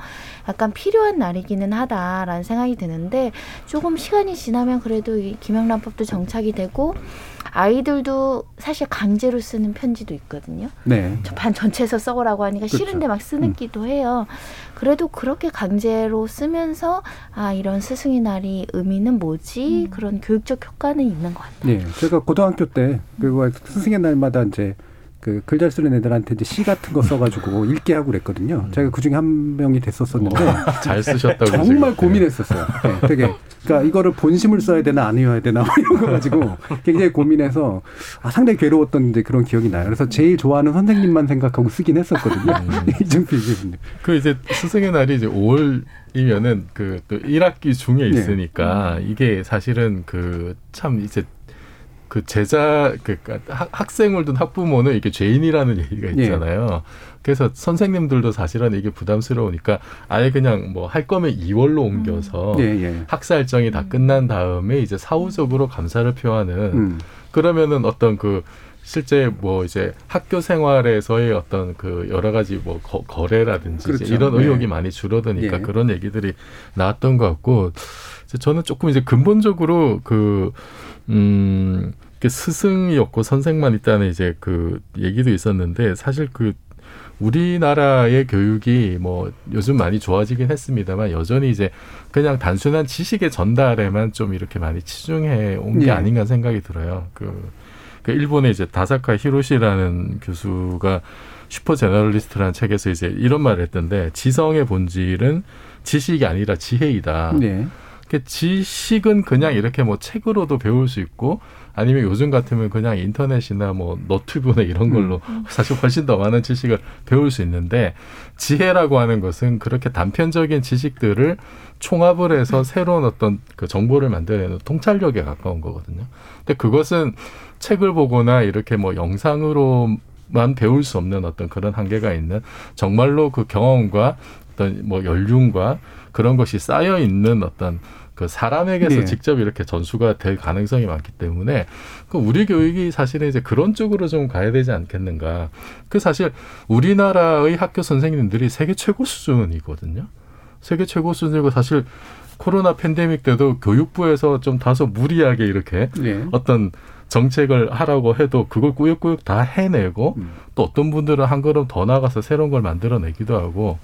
약간 필요한 날이기는 하다라는 생각이 드는데, 조금 시간이 지나면 그래도 이 김영란법도 정착이 되고, 아이들도 사실 강제로 쓰는 편지도 있거든요. 네. 반 전체에서 써오라고 하니까 그렇죠. 싫은데 막 쓰는기도 음. 해요. 그래도 그렇게 강제로 쓰면서 아 이런 스승의 날이 의미는 뭐지? 음. 그런 교육적 효과는 있는 것 같아요. 네, 제가 고등학교 때 그리고 스승의 날마다 이제 그 글 잘 쓰는 애들한테 이제 시 같은 거 써가지고 읽게 하고 그랬거든요. 제가 그 중에 한 명이 됐었었는데 잘 쓰셨다고 정말 고민했었어요. 네, 되게 그러니까 이거를 본심을 써야 되나 안 해야 되나 이런 거 가지고 굉장히 고민해서 아, 상당히 괴로웠던 이제 그런 기억이 나요. 그래서 제일 좋아하는 선생님만 생각하고 쓰긴 했었거든요. 이종필 교수님. 그 이제 스승의 날이 이제 오월이면은 그 또 일 학기 중에 있으니까 네. 이게 사실은 그 참 이제. 그 제자, 그 학생을 둔 학부모는 이게 죄인이라는 얘기가 있잖아요. 예. 그래서 선생님들도 사실은 이게 부담스러우니까 아예 그냥 뭐 할 거면 이월로 옮겨서 예, 예. 학사 일정이 다 끝난 다음에 이제 사후적으로 감사를 표하는 음. 그러면은 어떤 그 실제 뭐 이제 학교 생활에서의 어떤 그 여러 가지 뭐 거, 거래라든지 그렇죠. 이런 의혹이 예. 많이 줄어드니까 예. 그런 얘기들이 나왔던 것 같고 저는 조금 이제 근본적으로 그 음. 스승이었고 선생만 있다는 이제 그 얘기도 있었는데 사실 그 우리나라의 교육이 뭐 요즘 많이 좋아지긴 했습니다만 여전히 이제 그냥 단순한 지식의 전달에만 좀 이렇게 많이 치중해 온 게 네. 아닌가 생각이 들어요. 그, 그 일본의 이제 다사카 히로시라는 교수가 슈퍼 제너럴리스트라는 책에서 이제 이런 말을 했던데 지성의 본질은 지식이 아니라 지혜이다. 네. 지식은 그냥 이렇게 뭐 책으로도 배울 수 있고 아니면 요즘 같으면 그냥 인터넷이나 뭐 너튜브나 이런 걸로 사실 훨씬 더 많은 지식을 배울 수 있는데 지혜라고 하는 것은 그렇게 단편적인 지식들을 총합을 해서 새로운 어떤 그 정보를 만들어내는 통찰력에 가까운 거거든요. 근데 그것은 책을 보거나 이렇게 뭐 영상으로만 배울 수 없는 어떤 그런 한계가 있는 정말로 그 경험과 어떤 뭐 연륜과 그런 것이 쌓여 있는 어떤 그 사람에게서 네. 직접 이렇게 전수가 될 가능성이 많기 때문에 그 우리 교육이 사실은 이제 그런 쪽으로 좀 가야 되지 않겠는가. 그 사실 우리나라의 학교 선생님들이 세계 최고 수준이거든요. 세계 최고 수준이고 사실 코로나 팬데믹 때도 교육부에서 좀 다소 무리하게 이렇게 네. 어떤 정책을 하라고 해도 그걸 꾸역꾸역 다 해내고 음. 또 어떤 분들은 한 걸음 더 나가서 새로운 걸 만들어내기도 하고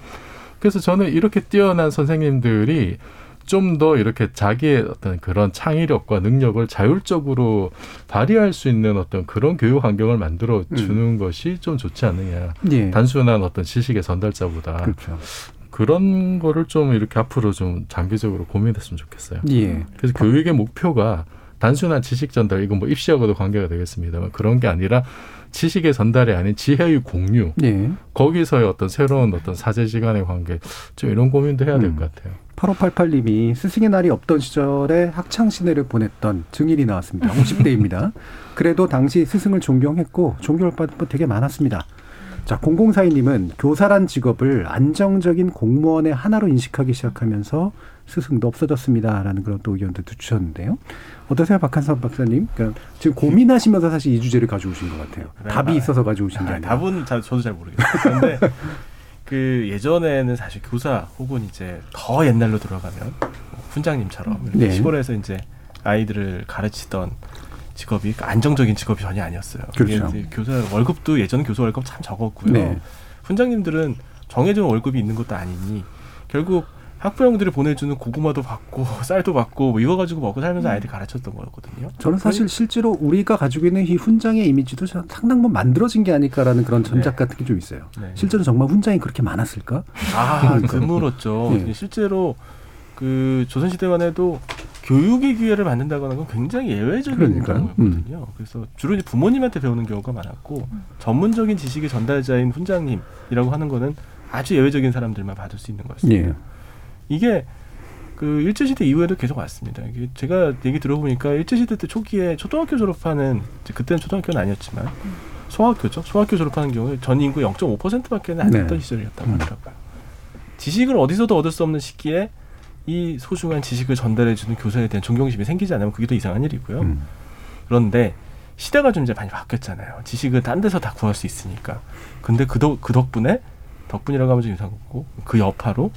그래서 저는 이렇게 뛰어난 선생님들이 좀 더 이렇게 자기의 어떤 그런 창의력과 능력을 자율적으로 발휘할 수 있는 어떤 그런 교육 환경을 만들어 주는 음. 것이 좀 좋지 않느냐. 예. 단순한 어떤 지식의 전달자보다. 그렇죠. 그런 거를 좀 이렇게 앞으로 좀 장기적으로 고민했으면 좋겠어요. 예. 그래서 교육의 목표가 단순한 지식 전달, 이건 뭐 입시하고도 관계가 되겠습니다만 그런 게 아니라 지식의 전달이 아닌 지혜의 공유. 예. 거기서의 어떤 새로운 어떤 사제지간의 관계. 좀 이런 고민도 해야 될 것 음. 같아요. 팔오팔팔님이 스승의 날이 없던 시절에 학창시대를 보냈던 증인이 나왔습니다. 오십 대입니다. 그래도 당시 스승을 존경했고 존경을 받은 분 되게 많았습니다. 자, 공공사이님은 교사란 직업을 안정적인 공무원의 하나로 인식하기 시작하면서 스승도 없어졌습니다라는 그런 또 의견도 주셨는데요. 어떠세요, 박한선 박사님? 그러니까 지금 고민하시면서 사실 이 주제를 가져오신 것 같아요. 답이 있어서 가져오신 게 아니라. 답은 잘, 저도 잘 모르겠어요. 그런데 그 예전에는 사실 교사 혹은 이제 더 옛날로 돌아가면 훈장님처럼 네. 시골에서 이제 아이들을 가르치던 직업이 안정적인 직업이 전혀 아니었어요. 그렇죠. 교사 월급도 예전 교사 월급 참 적었고요. 네. 훈장님들은 정해진 월급이 있는 것도 아니니 결국 학부형들이 보내주는 고구마도 받고 쌀도 받고 뭐 이거 가지고 먹고 살면서 아이들 가르쳤던 거였거든요. 저는 사실 실제로 우리가 가지고 있는 이 훈장의 이미지도 상당히 만들어진 게 아닐까라는 그런 전작 네. 같은 게 좀 있어요. 네. 실제로 정말 훈장이 그렇게 많았을까? 아, 드물었죠. 네. 실제로 그 조선시대만 해도 교육의 기회를 받는다거나 건 굉장히 예외적인 그러니까. 경우였거든요. 음. 그래서 주로 이제 부모님한테 배우는 경우가 많았고 전문적인 지식의 전달자인 훈장님이라고 하는 거는 아주 예외적인 사람들만 받을 수 있는 거였습니다. 예. 이게 그 일제시대 이후에도 계속 왔습니다. 이게 제가 얘기 들어보니까 일제시대 때 초기에 초등학교 졸업하는 그때는 초등학교는 아니었지만 소학교죠. 소학교 졸업하는 경우에 전 인구 영 점 오 퍼센트밖에 안 됐던 네. 시절이었다고 하더라고요. 지식을 어디서도 얻을 수 없는 시기에 이 소중한 지식을 전달해주는 교사에 대한 존경심이 생기지 않으면 그게 더 이상한 일이고요. 음. 그런데 시대가 좀 이제 많이 바뀌었잖아요. 지식을 딴 데서 다 구할 수 있으니까. 근데 그, 도, 그 덕분에 덕분이라고 하면 좀 이상한 거고 그 여파로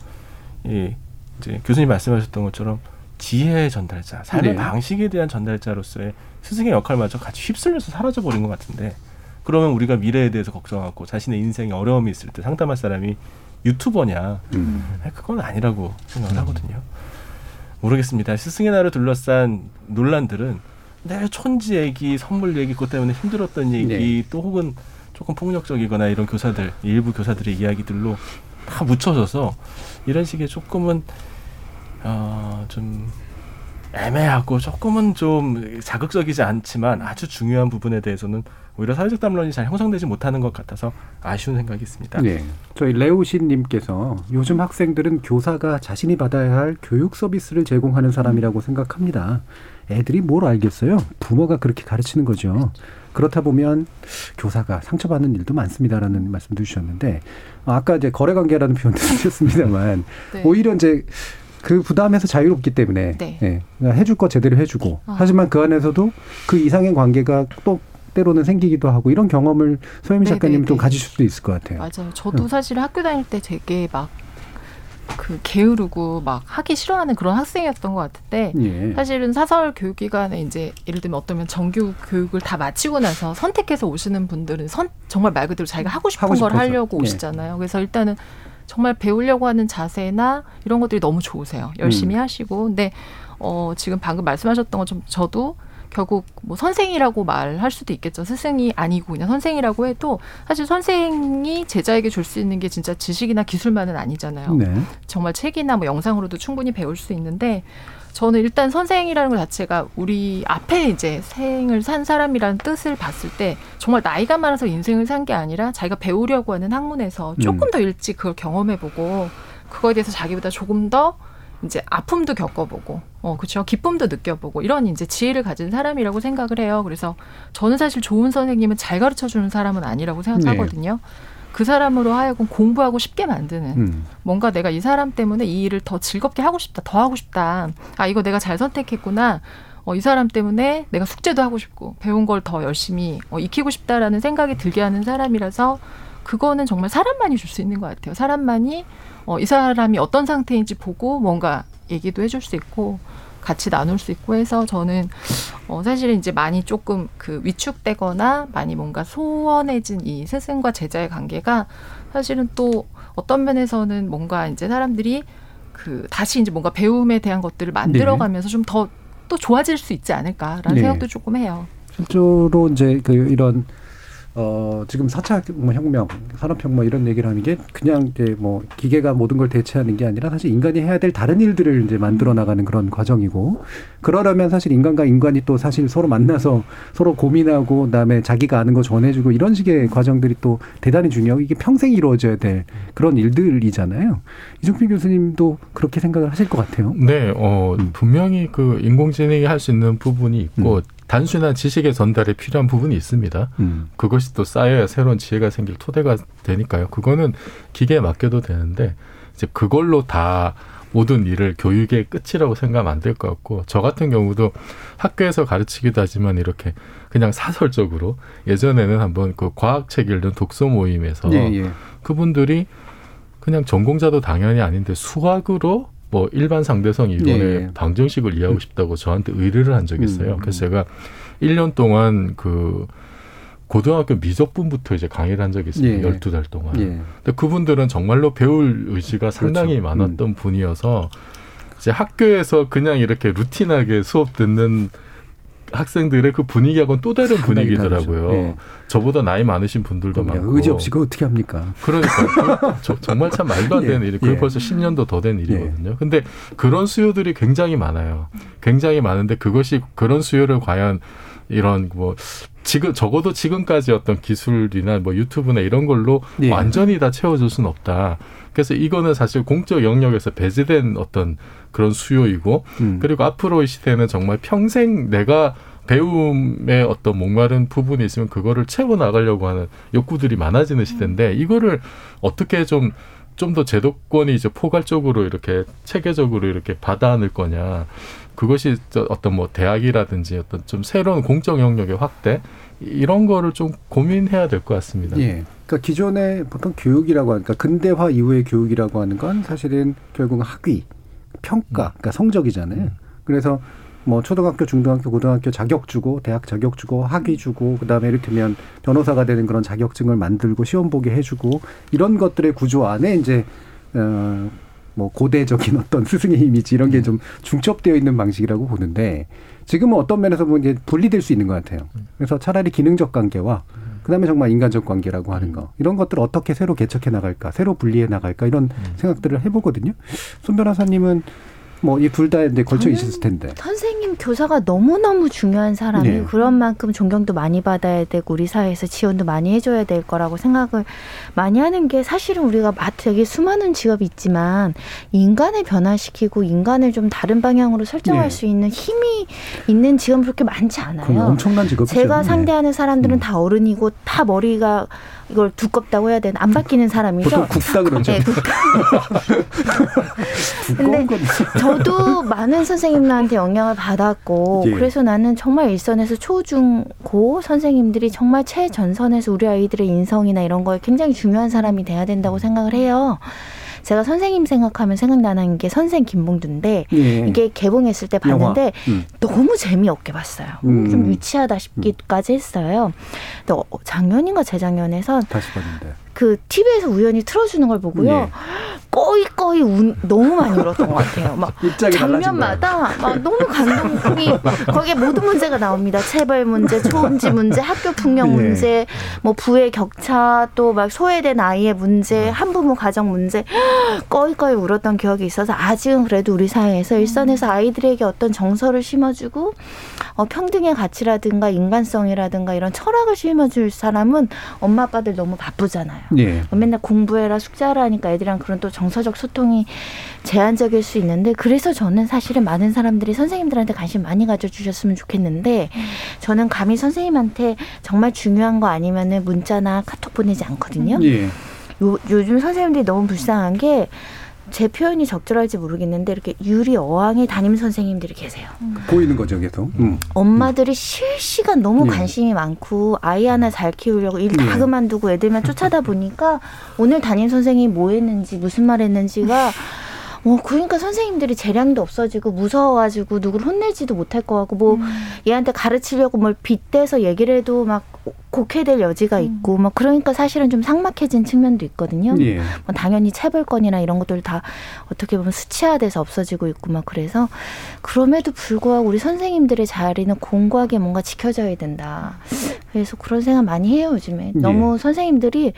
예, 이제 교수님 말씀하셨던 것처럼 지혜의 전달자, 삶의 네. 방식에 대한 전달자로서의 스승의 역할마저 같이 휩쓸려서 사라져버린 것 같은데 그러면 우리가 미래에 대해서 걱정하고 자신의 인생에 어려움이 있을 때 상담할 사람이 유튜버냐 음. 그건 아니라고 생각을 음. 하거든요. 모르겠습니다. 스승의 날을 둘러싼 논란들은 내 촌지 얘기, 선물 얘기 그것 때문에 힘들었던 얘기 네. 또 혹은 조금 폭력적이거나 이런 교사들, 일부 교사들의 이야기들로 다 묻혀져서 이런 식의 조금은 어, 좀 애매하고 조금은 좀 자극적이지 않지만 아주 중요한 부분에 대해서는 오히려 사회적 담론이 잘 형성되지 못하는 것 같아서 아쉬운 생각이 있습니다. 네, 저희 레오신님께서 요즘 학생들은 교사가 자신이 받아야 할 교육 서비스를 제공하는 사람이라고 생각합니다. 애들이 뭘 알겠어요? 부모가 그렇게 가르치는 거죠. 그렇다 보면 교사가 상처받는 일도 많습니다라는 말씀도 주셨는데, 아까 이제 거래관계라는 표현도 쓰셨습니다만 네. 오히려 이제 그 부담에서 자유롭기 때문에 네. 네. 그러니까 해줄 거 제대로 해주고 아. 하지만 그 안에서도 그 이상의 관계가 또 때로는 생기기도 하고 이런 경험을 서유미 작가님 좀 가지실 수도 있을 것 같아요. 맞아요. 저도 응. 사실 학교 다닐 때 되게 막 그 게으르고 막 하기 싫어하는 그런 학생이었던 것 같은데 예. 사실은 사설 교육기관에 이제 예를 들면 어떠면 정규 교육을 다 마치고 나서 선택해서 오시는 분들은 선, 정말 말 그대로 자기가 하고 싶은 하고 걸 싶어서. 하려고 오시잖아요. 예. 그래서 일단은 정말 배우려고 하는 자세나 이런 것들이 너무 좋으세요. 열심히 음. 하시고. 근데 어, 지금 방금 말씀하셨던 것처럼 저도 결국 뭐 선생이라고 말할 수도 있겠죠. 스승이 아니고 그냥 선생이라고 해도 사실 선생이 제자에게 줄 수 있는 게 진짜 지식이나 기술만은 아니잖아요. 네. 정말 책이나 뭐 영상으로도 충분히 배울 수 있는데 저는 일단 선생이라는 것 자체가 우리 앞에 이제 생을 산 사람이라는 뜻을 봤을 때 정말 나이가 많아서 인생을 산 게 아니라 자기가 배우려고 하는 학문에서 조금 더 일찍 그걸 경험해보고 그거에 대해서 자기보다 조금 더 이제 아픔도 겪어보고, 어, 그렇죠. 기쁨도 느껴보고 이런 이제 지혜를 가진 사람이라고 생각을 해요. 그래서 저는 사실 좋은 선생님은 잘 가르쳐주는 사람은 아니라고 생각하거든요. 네. 그 사람으로 하여금 공부하고 쉽게 만드는 음. 뭔가 내가 이 사람 때문에 이 일을 더 즐겁게 하고 싶다, 더 하고 싶다. 아 이거 내가 잘 선택했구나. 어, 이 사람 때문에 내가 숙제도 하고 싶고 배운 걸 더 열심히 어, 익히고 싶다라는 생각이 들게 하는 사람이라서 그거는 정말 사람만이 줄 수 있는 것 같아요. 사람만이 어, 이 사람이 어떤 상태인지 보고 뭔가 얘기도 해줄 수 있고 같이 나눌 수 있고 해서 저는 어, 사실은 이제 많이 조금 그 위축되거나 많이 뭔가 소원해진 이 스승과 제자의 관계가 사실은 또 어떤 면에서는 뭔가 이제 사람들이 그 다시 이제 뭔가 배움에 대한 것들을 만들어가면서 네. 좀 더 또 좋아질 수 있지 않을까라는 네. 생각도 조금 해요. 실제로 이제 그 이런 어, 지금 사 차 혁명, 산업혁명 이런 얘기를 하는 게 그냥 이제 뭐 기계가 모든 걸 대체하는 게 아니라 사실 인간이 해야 될 다른 일들을 이제 만들어 나가는 그런 과정이고, 그러려면 사실 인간과 인간이 또 사실 서로 만나서 서로 고민하고 그다음에 자기가 아는 거 전해주고 이런 식의 과정들이 또 대단히 중요하고 이게 평생 이루어져야 될 그런 일들이잖아요. 이종필 교수님도 그렇게 생각을 하실 것 같아요. 네, 어, 음. 분명히 그 인공지능이 할 수 있는 부분이 있고 음. 단순한 지식의 전달이 필요한 부분이 있습니다. 음. 그것이 또 쌓여야 새로운 지혜가 생길 토대가 되니까요. 그거는 기계에 맡겨도 되는데 이제 그걸로 다 모든 일을 교육의 끝이라고 생각하면 안 될 것 같고, 저 같은 경우도 학교에서 가르치기도 하지만 이렇게 그냥 사설적으로 예전에는 한번 그 과학책 읽는 독서 모임에서 예, 예. 그분들이 그냥 전공자도 당연히 아닌데 수학으로 뭐 일반 상대성 이론의 예. 방정식을 이해하고 싶다고 저한테 의뢰를 한 적이 있어요. 그래서 제가 일 년 동안 그 고등학교 미적분부터 이제 강의를 한 적이 있어요. 예. 열두 달 동안. 예. 근데 그분들은 정말로 배울 의지가 상당히 그렇죠. 많았던 음. 분이어서 이제 학교에서 그냥 이렇게 루틴하게 수업 듣는 학생들의 그 분위기하고는 또 다른 분위기더라고요. 네. 저보다 나이 많으신 분들도 많고. 의지 없이 그거 어떻게 합니까? 그러니까 저, 정말 참 말도 안 되는 예. 일이 그게 예. 벌써 십 년도 더 된 일이거든요. 예. 근데 그런 수요들이 굉장히 많아요. 굉장히 많은데 그것이 그런 수요를 과연 이런 뭐 지금 적어도 지금까지 어떤 기술이나 뭐 유튜브나 이런 걸로 예. 완전히 다 채워줄 수는 없다. 그래서 이거는 사실 공적 영역에서 배제된 어떤 그런 수요이고 음. 그리고 앞으로의 시대는 정말 평생 내가 배움의 어떤 목마른 부분이 있으면 그거를 채워나가려고 하는 욕구들이 많아지는 시대인데 이거를 어떻게 좀 좀 더 제도권이 이제 포괄적으로 이렇게 체계적으로 이렇게 받아 안을 거냐. 그것이 어떤 뭐 대학이라든지 어떤 좀 새로운 공적 영역의 확대 이런 거를 좀 고민해야 될 것 같습니다. 예. 그러니까 기존에 보통 교육이라고 하니까 근대화 이후의 교육이라고 하는 건 사실은 결국 학위, 평가, 그러니까 성적이잖아요. 그래서 뭐 초등학교, 중등학교, 고등학교 자격 주고 대학 자격 주고 학위 주고 그다음에 이를테면 변호사가 되는 그런 자격증을 만들고 시험 보게 해주고 이런 것들의 구조 안에 이제 어, 뭐 고대적인 어떤 스승의 이미지 이런 게 좀 중첩되어 있는 방식이라고 보는데 지금은 어떤 면에서 보면 분리될 수 있는 것 같아요. 그래서 차라리 기능적 관계와 그다음에 정말 인간적 관계라고 하는 거. 이런 것들을 어떻게 새로 개척해 나갈까, 새로 분리해 나갈까 이런 음. 생각들을 해보거든요. 손 변호사님은 뭐 이 둘 다 이제 걸쳐 있을 텐데. 선생님 교사가 너무너무 중요한 사람이 네. 그런 만큼 존경도 많이 받아야 되고 우리 사회에서 지원도 많이 해줘야 될 거라고 생각을 많이 하는 게, 사실은 우리가 되게 수많은 직업이 있지만 인간을 변화시키고 인간을 좀 다른 방향으로 설정할 네. 수 있는 힘이 있는 직업은 그렇게 많지 않아요. 엄청난 직업이죠. 제가 상대하는 사람들은 네. 다 어른이고 다 머리가 이걸 두껍다고 해야 되나, 안 바뀌는 사람이죠. 보통 굽다 그러죠. 네, 굽다. 근데 저도 많은 선생님들한테 영향을 받았고 예. 그래서 나는 정말 일선에서 초중고 선생님들이 정말 최전선에서 우리 아이들의 인성이나 이런 거에 굉장히 중요한 사람이 돼야 된다고 생각을 해요. 제가 선생님 생각하면 생각나는 게 선생 김봉두인데 예. 이게 개봉했을 때 봤는데 음. 너무 재미없게 봤어요. 음. 좀 유치하다 싶기까지 했어요. 근데 작년인가 재작년에서 다시 봤는데 그 티비에서 우연히 틀어주는 걸 보고요. 예. 꺼이 꺼이 운, 너무 많이 울었던 것 같아요. 막 장면마다 막 너무 감동이. 거기에 모든 문제가 나옵니다. 체벌 문제, 초음지 문제, 학교 폭력 문제, 예. 뭐 부의 격차, 또 막 소외된 아이의 문제, 한부모 가정 문제. 꺼이 꺼이 울었던 기억이 있어서 아직은 그래도 우리 사회에서 일선에서 아이들에게 어떤 정서를 심어주고 어, 평등의 가치라든가 인간성이라든가 이런 철학을 심어줄 사람은 엄마 아빠들 너무 바쁘잖아요. 예. 맨날 공부해라 숙제하라 하니까 애들이랑 그런 또 정서적 소통이 제한적일 수 있는데, 그래서 저는 사실은 많은 사람들이 선생님들한테 관심 많이 가져주셨으면 좋겠는데 저는 감히 선생님한테 정말 중요한 거 아니면은 문자나 카톡 보내지 않거든요. 예. 요, 요즘 선생님들이 너무 불쌍한 게, 제 표현이 적절할지 모르겠는데 이렇게 유리 어항의 담임 선생님들이 계세요. 음. 보이는 거죠 계속. 음. 엄마들이 실시간 너무 예. 관심이 많고 아이 하나 잘 키우려고 일 다 예. 그만두고 애들만 쫓아다 보니까 오늘 담임 선생님이 뭐 했는지 무슨 말 했는지가 어, 그러니까 선생님들이 재량도 없어지고 무서워가지고 누구를 혼내지도 못할 것 같고 뭐 음. 얘한테 가르치려고 뭘 빗대서 얘기를 해도 막 곡해될 여지가 있고 음. 막 그러니까 사실은 좀 삭막해진 측면도 있거든요. 예. 뭐 당연히 체벌권이나 이런 것들 다 어떻게 보면 수치화돼서 없어지고 있고 막 그래서, 그럼에도 불구하고 우리 선생님들의 자리는 공고하게 뭔가 지켜져야 된다. 그래서 그런 생각 많이 해요 요즘에. 너무 예. 선생님들이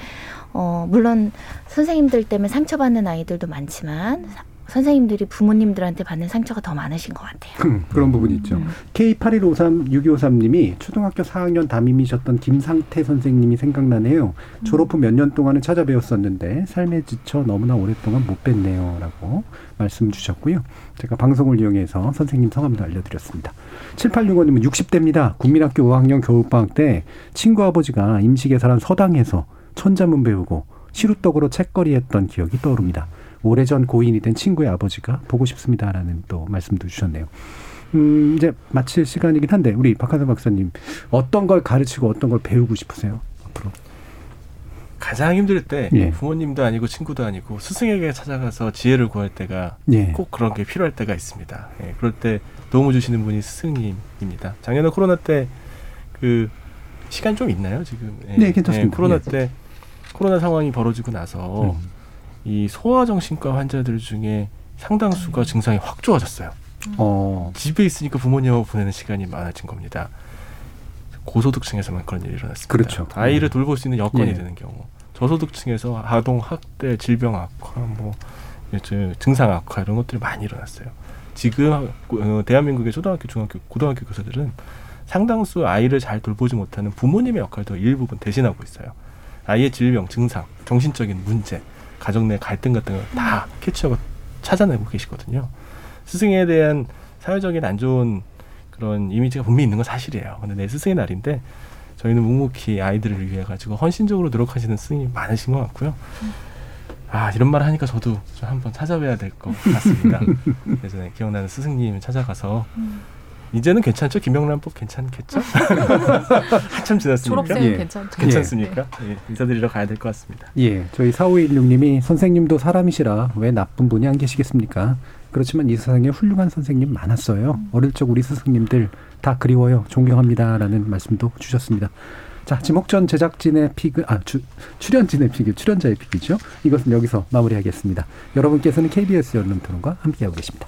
어, 물론 선생님들 때문에 상처받는 아이들도 많지만 선생님들이 부모님들한테 받는 상처가 더 많으신 것 같아요. 그런 부분이 있죠. 음. 케이 팔일오삼 육이오삼님이 초등학교 사 학년 담임이셨던 김상태 선생님이 생각나네요. 졸업 후 몇 년 동안은 찾아뵈었었는데 삶에 지쳐 너무나 오랫동안 못 뵀네요 라고 말씀 주셨고요. 제가 방송을 이용해서 선생님 성함도 알려드렸습니다. 칠팔육오님은 육십 대입니다. 국민학교 오 학년 겨울방학 때 친구 아버지가 임시 개설한 서당에서 천자문 배우고 시루떡으로 책거리 했던 기억이 떠오릅니다. 오래전 고인이 된 친구의 아버지가 보고 싶습니다라는 또 말씀도 주셨네요. 음, 이제 마칠 시간이긴 한데 우리 박한선 박사님, 어떤 걸 가르치고 어떤 걸 배우고 싶으세요? 앞으로 가장 힘들 때 예. 부모님도 아니고 친구도 아니고 스승에게 찾아가서 지혜를 구할 때가 예. 꼭 그런 게 필요할 때가 있습니다. 예, 그럴 때 도움을 주시는 분이 스승님입니다. 작년에 코로나 때 그 시간 좀 있나요 지금? 예, 네 괜찮습니다. 예, 코로나 예. 때 코로나 상황이 벌어지고 나서 음. 이 소아정신과 환자들 중에 상당수가 증상이 확 좋아졌어요. 어. 집에 있으니까 부모님하고 보내는 시간이 많아진 겁니다. 고소득층에서만 그런 일이 일어났습니다. 그렇죠. 아이를 네. 돌볼 수 있는 여건이 네. 되는 경우, 저소득층에서 아동 학대, 질병 악화, 뭐 증상 악화 이런 것들이 많이 일어났어요. 지금 대한민국의 초등학교, 중학교, 고등학교 교사들은 상당수 아이를 잘 돌보지 못하는 부모님의 역할도 일부분 대신하고 있어요. 아이의 질병, 증상, 정신적인 문제, 가정 내 갈등 같은 걸 다 캐치하고 찾아내고 계시거든요. 스승에 대한 사회적인 안 좋은 그런 이미지가 분명히 있는 건 사실이에요. 근데 내 스승의 날인데 저희는 묵묵히 아이들을 위해 가지고 헌신적으로 노력하시는 스승이 많으신 것 같고요. 아, 이런 말을 하니까 저도 좀 한번 찾아봐야 될 것 같습니다. 예전에 기억나는 스승님 찾아가서 이제는 괜찮죠? 김영란법 괜찮겠죠? 한참 지났습니까? 졸업생 예. 괜찮죠? 괜찮습니까? 예. 예. 인사드리러 가야 될 것 같습니다. 예, 저희 사오일육님이 선생님도 사람이시라 왜 나쁜 분이 안 계시겠습니까? 그렇지만 이 세상에 훌륭한 선생님 많았어요. 음. 어릴 적 우리 스승님들 다 그리워요. 존경합니다라는 말씀도 주셨습니다. 자, 지목전 제작진의 픽, 아, 주, 출연진의 픽, 출연자의 픽이죠. 이것은 여기서 마무리하겠습니다. 여러분께서는 케이비에스 열린토론과 함께하고 계십니다.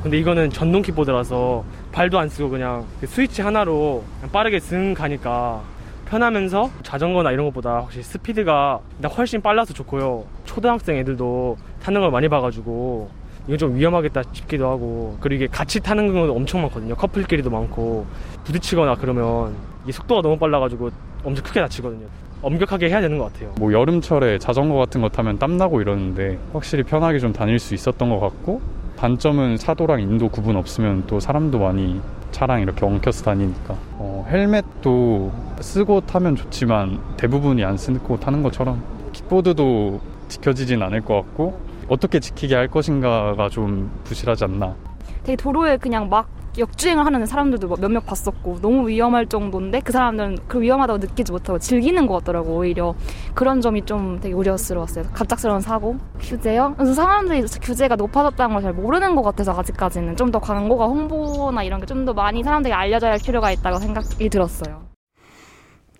근데 이거는 전동 킥보드라서 발도 안 쓰고 그냥 스위치 하나로 빠르게 슥 가니까 편하면서 자전거나 이런 것보다 확실히 스피드가 훨씬 빨라서 좋고요. 초등학생 애들도 타는 걸 많이 봐가지고 이거 좀 위험하겠다 싶기도 하고, 그리고 이게 같이 타는 경우도 엄청 많거든요. 커플끼리도 많고 부딪히거나 그러면 이 속도가 너무 빨라가지고 엄청 크게 다치거든요. 엄격하게 해야 되는 것 같아요. 뭐 여름철에 자전거 같은 거 타면 땀나고 이러는데 확실히 편하게 좀 다닐 수 있었던 것 같고, 단점은 차도랑 인도 구분 없으면 또 사람도 많이 차랑 이렇게 엉켜서 다니니까 어, 헬멧도 쓰고 타면 좋지만 대부분이 안 쓰고 타는 것처럼 킥보드도 지켜지진 않을 것 같고 어떻게 지키게 할 것인가가 좀 부실하지 않나. 되게 도로에 그냥 막 역주행을 하는 사람들도 몇몇 봤었고 너무 위험할 정도인데 그 사람들은 그 위험하다고 느끼지 못하고 즐기는 것 같더라고. 오히려 그런 점이 좀 되게 우려스러웠어요. 갑작스러운 사고, 규제요? 그래서 사람들이 규제가 높아졌다는 걸 잘 모르는 것 같아서 아직까지는 좀 더 광고가 홍보나 이런 게 좀 더 많이 사람들이 알려져야 할 필요가 있다고 생각이 들었어요.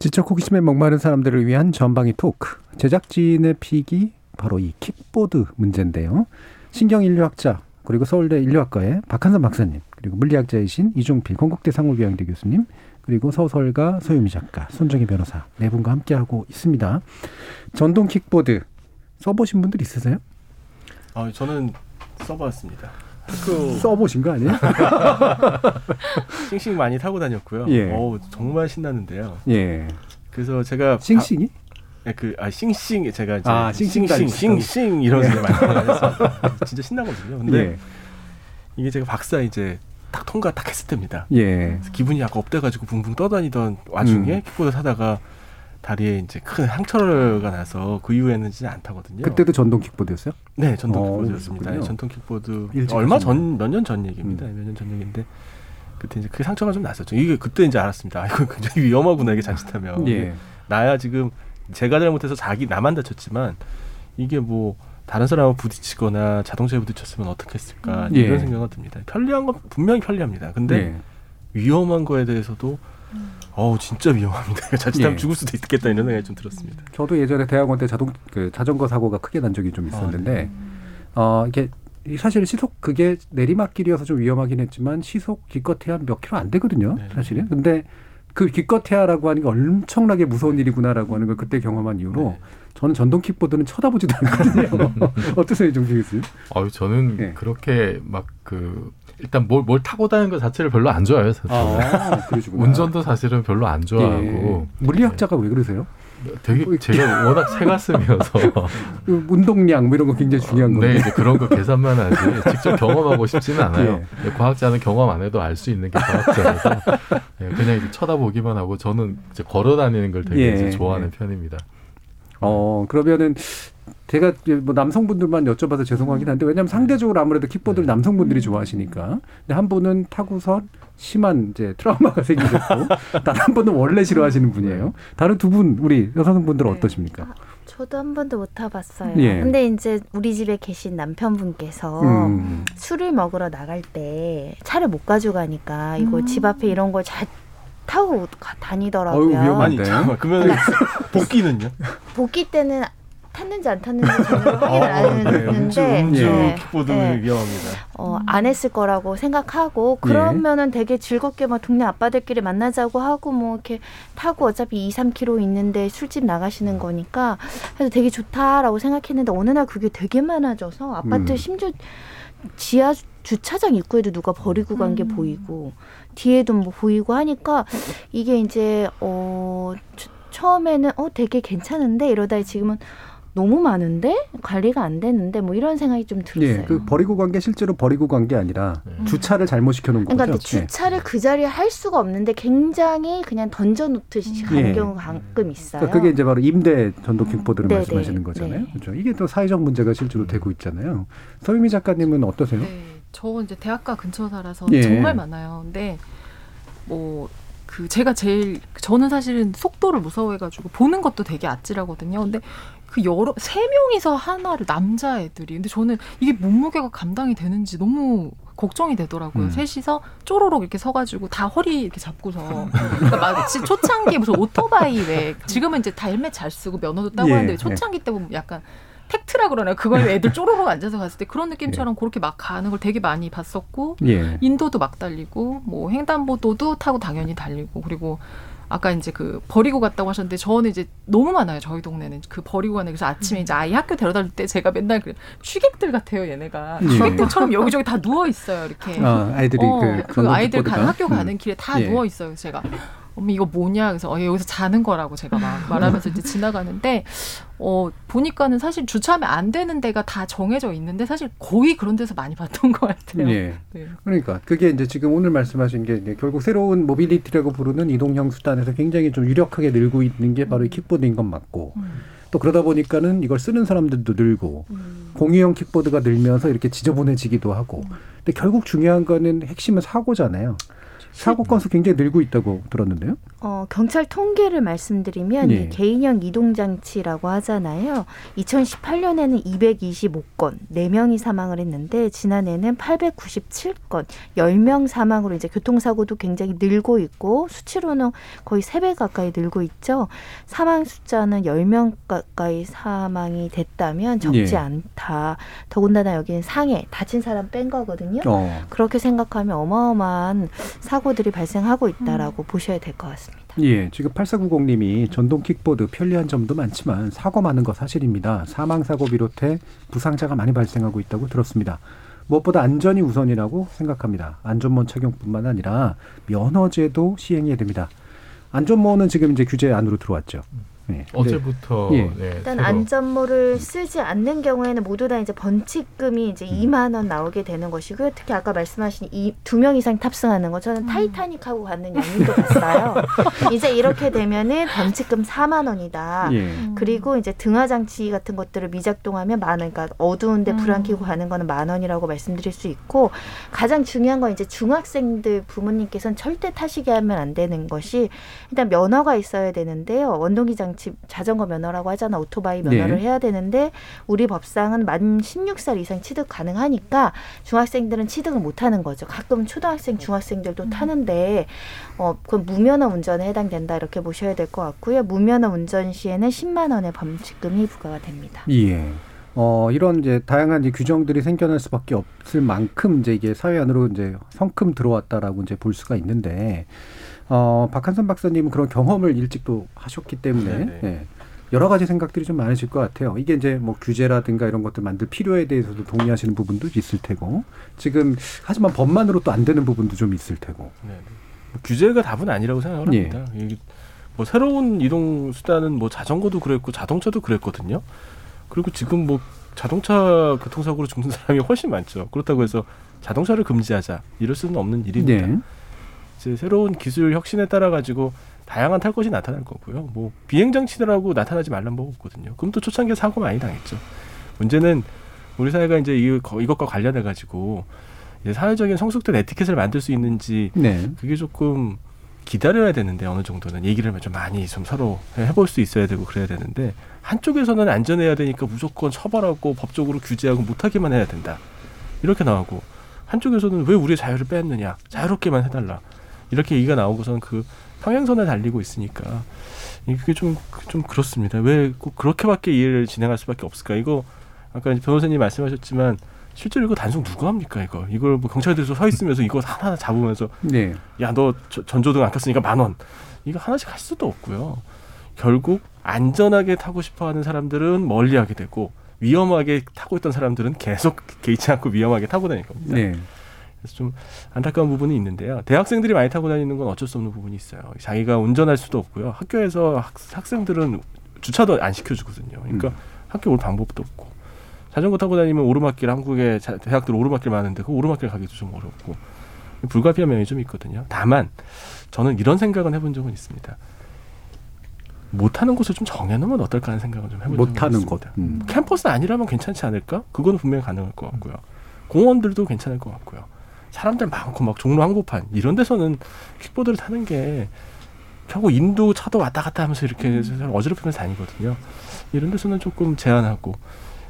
지적 호기심에 목마른 사람들을 위한 전방위 토크, 제작진의 픽이 바로 이 킥보드 문제인데요. 신경인류학자 그리고 서울대 인류학과의 박한선 박사님, 그리고 물리학자이신 이종필 건국대 상호교양대 교수님, 그리고 서설가 서유미 작가, 손정희 변호사 네 분과 함께하고 있습니다. 전동 킥보드 써보신 분들 있으세요? 아, 저는 써봤습니다. 그... 써보신 거 아니에요? 싱싱 많이 타고 다녔고요. 예. 어우, 정말 신나는데요. 예. 그래서 제가 싱싱이? 바... 그, 아, 싱싱, 제가 이제, 아, 싱싱, 싱싱, 싱싱, 싱싱 이런 소리 많이 들었어요. 진짜 신나거든요. 근데 예. 이게 제가 박사 이제 딱 통과 딱 했을 때입니다. 예. 기분이 약간 업돼가지고 붕붕 떠다니던 와중에 음. 킥보드 타다가 다리에 이제 큰 상처가 나서 그 이후에는 진짜 안 타거든요. 그때도 전동 킥보드였어요? 네, 전동 오, 킥보드였습니다. 예, 전동 킥보드. 얼마 전, 몇 년 전 얘기입니다. 음. 몇 년 전 얘기인데. 그때 이제 그 상처가 좀 났었죠. 이게 그때 이제 알았습니다. 아, 이거 굉장히 위험하구나, 이게 잘못하면. 예. 나야 지금 제가 잘못해서 자기 나만 다쳤지만 이게 뭐 다른 사람하고 부딪히거나 자동차에 부딪혔으면 어떻게 했을까, 예. 이런 생각이 듭니다. 편리한 건 분명히 편리합니다. 근데 예. 위험한 거에 대해서도 어우 진짜 위험합니다. 자칫하면 예. 죽을 수도 있겠다 이런 생각이 좀 들었습니다. 저도 예전에 대학원 때 자동 그 자전거 사고가 크게 난 적이 좀 있었는데 아, 네. 어 이게 사실 시속 그게 내리막길이어서 좀 위험하긴 했지만 시속 기껏해야 몇 킬로 안 되거든요. 네. 사실은. 근데 그 기껏해야라고 하는 게 엄청나게 무서운 일이구나라고 하는 걸 그때 경험한 이후로 네. 저는 전동 킥보드는 쳐다보지도 않거든요. 어떠세요, 이종필 교수님? 아유, 저는 네. 그렇게 막 그 일단 뭘, 뭘 타고 다니는 것 자체를 별로 안 좋아해요. 사실. 아, 그러시구나. 운전도 사실은 별로 안 좋아하고. 예. 물리학자가 네. 왜 그러세요? 되게 제가 워낙 새가슴이어서 운동량 뭐 이런 거 굉장히 중요한 건데. 네, 이제 그런 거 계산만 하지 직접 경험하고 싶지는 않아요. 예. 과학자는 경험 안 해도 알 수 있는 게 과학자라서 네, 그냥 이제 쳐다보기만 하고 저는 이제 걸어 다니는 걸 되게 예. 이제 좋아하는 예. 편입니다. 어 그러면은 제가 뭐 남성분들만 여쭤봐서 죄송하긴 한데 왜냐하면 상대적으로 아무래도 킥보드를 네. 남성분들이 좋아하시니까. 근데 한 분은 타고서 심한 이제 트라우마가 생기셨고 단 한 분은 원래 싫어하시는 분이에요. 다른 두 분 우리 여성분들은 네. 어떠십니까? 저도 한 번도 못 타봤어요. 예. 근데 이제 우리 집에 계신 남편분께서 음. 술을 먹으러 나갈 때 차를 못 가져가니까 이거 음. 집 앞에 이런 걸 잘 타고 다니더라고요. 어휴, 위험한데. 아니, 그러면 복귀는요? 복귀 때는 탔는지 안 탔는지 전혀 확인을 안 했는데 음주, 음주 네. 킥보드는 네. 위험합니다. 어, 안 했을 거라고 생각하고 그러면은 예. 되게 즐겁게 막 동네 아빠들끼리 만나자고 하고 뭐 이렇게 타고 어차피 이, 삼 킬로미터 있는데 술집 나가시는 거니까 그래서 되게 좋다라고 생각했는데 어느 날 그게 되게 많아져서 아파트 음. 심지어 지하 주차장 입구에도 누가 버리고 간 게 음. 보이고 뒤에도 뭐 보이고 하니까 이게 이제 어 저, 처음에는 어 되게 괜찮은데 이러다 지금은 너무 많은데 관리가 안 되는데 뭐 이런 생각이 좀 들었어요. 예, 그 버리고 간 게 실제로 버리고 간 게 아니라 음. 주차를 잘못 시켜놓은 거죠. 그러니까 주차를 네. 그 자리에 할 수가 없는데 굉장히 그냥 던져놓듯이 간 예. 경우가 가끔 있어요. 그러니까 그게 이제 바로 임대 전동 킥보드를 음. 말씀하시는 거잖아요. 네. 그렇죠? 이게 또 사회적 문제가 실제로 되고 있잖아요. 서유미 작가님은 어떠세요? 네. 저 이제 대학가 근처 살아서 예. 정말 많아요. 근데 뭐 그 제가 제일 저는 사실은 속도를 무서워해가지고 보는 것도 되게 아찔하거든요. 근데 그 여러 세 명이서 하나를 남자 애들이. 근데 저는 이게 몸무게가 감당이 되는지 너무 걱정이 되더라고요. 음. 셋이서 쪼로록 이렇게 서가지고 다 허리 이렇게 잡고서 그러니까 마치 초창기에 무슨 오토바이 왜 지금은 이제 다 헬멧 잘 쓰고 면허도 따고 예, 하는데 초창기 예. 때 보면 약간 택트라 그러나요? 그걸 애들 쪼로록 앉아서 갔을 때 그런 느낌처럼 예. 그렇게 막 가는 걸 되게 많이 봤었고 예. 인도도 막 달리고 뭐 횡단보도도 타고 당연히 달리고 그리고 아까 이제 그 버리고 갔다고 하셨는데 저는 이제 너무 많아요. 저희 동네는 그 버리고 가는 그래서 아침에 이제 아이 학교 데려다 줄 때 제가 맨날 그래 취객들 같아요. 얘네가 예. 취객들처럼 여기저기 다 누워 있어요. 이렇게 어, 아이들이 어, 그, 그 아이들 간 학교 가는 음. 길에 다 예. 누워 있어요. 제가 어머 이거 뭐냐 그래서 어, 여기서 자는 거라고 제가 막 말하면서 이제 지나가는데 어 보니까는 사실 주차하면 안 되는 데가 다 정해져 있는데 사실 거의 그런 데서 많이 봤던 것 같아요. 예. 네. 그러니까 그게 이제 지금 오늘 말씀하신 게 이제 결국 새로운 모빌리티라고 부르는 이동형 수단에서 굉장히 좀 유력하게 늘고 있는 게 바로 이 킥보드인 건 맞고 음. 또 그러다 보니까는 이걸 쓰는 사람들도 늘고 음. 공유형 킥보드가 늘면서 이렇게 지저분해지기도 하고 음. 근데 결국 중요한 거는 핵심은 사고잖아요. 사고 건수 굉장히 늘고 있다고 들었는데요. 어, 경찰 통계를 말씀드리면 예. 이 개인형 이동장치라고 하잖아요. 이천십팔 년에는 이백이십오 건, 네 명이 사망을 했는데 지난해는 팔백구십칠 건, 십 명 사망으로 이제 교통사고도 굉장히 늘고 있고 수치로는 거의 세 배 가까이 늘고 있죠. 사망 숫자는 십 명 가까이 사망이 됐다면 적지 예. 않다. 더군다나 여기는 상해, 다친 사람 뺀 거거든요. 어. 그렇게 생각하면 어마어마한 사고 들이 발생하고 있다라고 음. 보셔야 될 것 같습니다. 예, 지금 팔사구공님이 전동 킥보드 편리한 점도 많지만 사고 많은 거 사실입니다. 사망 사고 비롯해 부상자가 많이 발생하고 있다고 들었습니다. 무엇보다 안전이 우선이라고 생각합니다. 안전모 착용뿐만 아니라 면허제도 시행해야 됩니다. 안전모는 지금 이제 규제 안으로 들어왔죠. 네. 어제부터 네. 네. 일단 새로. 안전모를 쓰지 않는 경우에는 모두 다 이제 번칙금이 이제 음. 이만 원 나오게 되는 것이고요. 특히 아까 말씀하신 이 두 명 이상 탑승하는 거 저는 음. 타이타닉하고 가는 연인도 봤어요. 이제 이렇게 되면은 번칙금 사만 원이다. 예. 음. 그리고 이제 등화 장치 같은 것들을 미작동하면 만 원. 그러니까 어두운데 불 안 켜고 가는 거는 만 원이라고 말씀드릴 수 있고 가장 중요한 건 이제 중학생들 부모님께서는 절대 타시게 하면 안 되는 것이 일단 면허가 있어야 되는데요. 원동기 장치 자전거 면허라고 하잖아. 오토바이 면허를 네. 해야 되는데 우리 법상은 만 열여섯 살 이상 취득 가능하니까 중학생들은 취득을 못하는 거죠. 가끔 초등학생, 중학생들도 음. 타는데 어, 그건 무면허 운전에 해당된다 이렇게 보셔야 될 것 같고요. 무면허 운전 시에는 십만 원의 범칙금이 부과가 됩니다. 예. 어, 이런 이제 다양한 이제 규정들이 생겨날 수밖에 없을 만큼 이제 이게 사회 안으로 이제 성큼 들어왔다라고 이제 볼 수가 있는데. 어, 박한선 박사님은 그런 경험을 일찍 또 하셨기 때문에 예, 여러 가지 생각들이 좀 많으실 것 같아요. 이게 이제 뭐 규제라든가 이런 것들 만들 필요에 대해서도 동의하시는 부분도 있을 테고 지금 하지만 법만으로 또 안 되는 부분도 좀 있을 테고 네네. 뭐 규제가 답은 아니라고 생각을 합니다. 예. 뭐 새로운 이동 수단은 뭐 자전거도 그랬고 자동차도 그랬거든요. 그리고 지금 뭐 자동차 교통사고로 죽는 사람이 훨씬 많죠. 그렇다고 해서 자동차를 금지하자 이럴 수는 없는 일입니다. 네. 이제 새로운 기술 혁신에 따라 가지고 다양한 탈 것이 나타날 거고요. 뭐 비행 장치들하고 나타나지 말란 법 없거든요. 그럼 또 초창기에 사고 많이 당했죠. 문제는 우리 사회가 이제 이것과 관련해 가지고 이제 사회적인 성숙된 에티켓을 만들 수 있는지 네. 그게 조금 기다려야 되는데 어느 정도는 얘기를 좀 많이 좀 서로 해볼 수 있어야 되고 그래야 되는데 한쪽에서는 안전해야 되니까 무조건 처벌하고 법적으로 규제하고 못하게만 해야 된다 이렇게 나오고 한쪽에서는 왜 우리의 자유를 빼앗느냐 자유롭게만 해달라. 이렇게 얘기가 나오고서는 그 평행선을 달리고 있으니까 이게 좀, 좀 그렇습니다. 왜 꼭 그렇게밖에 이해를 진행할 수밖에 없을까? 이거 아까 이제 변호사님 말씀하셨지만 실제로 이거 단속 누가 합니까? 이거 이걸 뭐 경찰들에서 서 있으면서 이거 하나 하나 잡으면서 네. 야, 너 전조등 안 켰으니까 만 원 이거 하나씩 할 수도 없고요. 결국 안전하게 타고 싶어하는 사람들은 멀리하게 되고 위험하게 타고 있던 사람들은 계속 개의치 않고 위험하게 타고 다닐 겁니다. 네. 그래서 좀 안타까운 부분이 있는데요. 대학생들이 많이 타고 다니는 건 어쩔 수 없는 부분이 있어요. 자기가 운전할 수도 없고요. 학교에서 학, 학생들은 주차도 안 시켜주거든요. 그러니까 음. 학교 올 방법도 없고 자전거 타고 다니면 오르막길 한국에 자, 대학들 오르막길 많은데 그 오르막길 가기도 좀 어렵고 불가피한 면이 좀 있거든요. 다만 저는 이런 생각은 해본 적은 있습니다. 못하는 곳을 좀 정해놓으면 어떨까 하는 생각은 좀 해본 적은 있습니다. 못하는 곳. 음. 캠퍼스 아니라면 괜찮지 않을까? 그건 분명히 가능할 것 같고요. 공원들도 괜찮을 것 같고요. 사람들 많고 막 종로 한복판 이런 데서는 킥보드를 타는 게 결국 인도 차도 왔다 갔다 하면서 이렇게 음. 어지럽히면서 다니거든요. 이런 데서는 조금 제한하고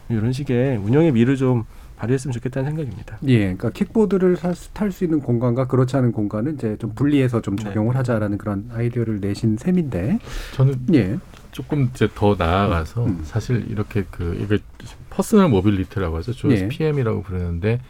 이런 식의 운영의 미를 좀 발휘했으면 좋겠다는 생각입니다. 예, 그러니까 킥보드를 탈 수 있는 공간과 그렇지 않은 공간은 이제 좀 분리해서 좀 적용을 네. 하자라는 그런 아이디어를 내신 셈인데, 저는 예. 조금 이제 더 나아가서 음. 사실 이렇게 그 이게 퍼스널 모빌리티라고 하죠, 줄여서 예. 피엠이라고 부르는데.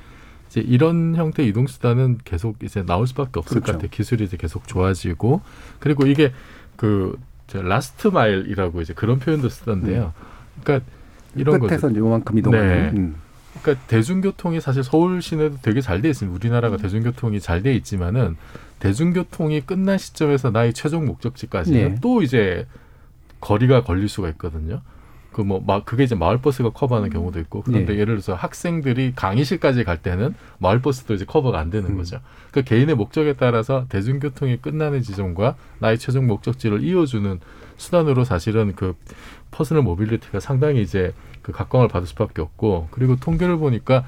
이제 이런 형태의 이동수단은 계속 이제 나올 수밖에 없을 그렇죠. 것 같아요. 기술이 이제 계속 좋아지고. 그리고 이게 그, 라스트 마일이라고 이제 그런 표현도 쓰던데요. 음. 그러니까 이런 거죠. 끝에서 요만큼 이동하는. 네. 음. 그러니까 대중교통이 사실 서울 시내도 되게 잘 돼 있습니다. 우리나라가 음. 대중교통이 잘 돼 있지만은 대중교통이 끝난 시점에서 나의 최종 목적지까지는 네. 또 이제 거리가 걸릴 수가 있거든요. 그 뭐 막 그게 이제 마을버스가 커버하는 경우도 있고 그런데 네. 예를 들어서 학생들이 강의실까지 갈 때는 마을버스도 이제 커버가 안 되는 음. 거죠. 그 개인의 목적에 따라서 대중교통이 끝나는 지점과 나의 최종 목적지를 이어주는 수단으로 사실은 그 퍼스널 모빌리티가 상당히 이제 그 각광을 받을 수밖에 없고 그리고 통계를 보니까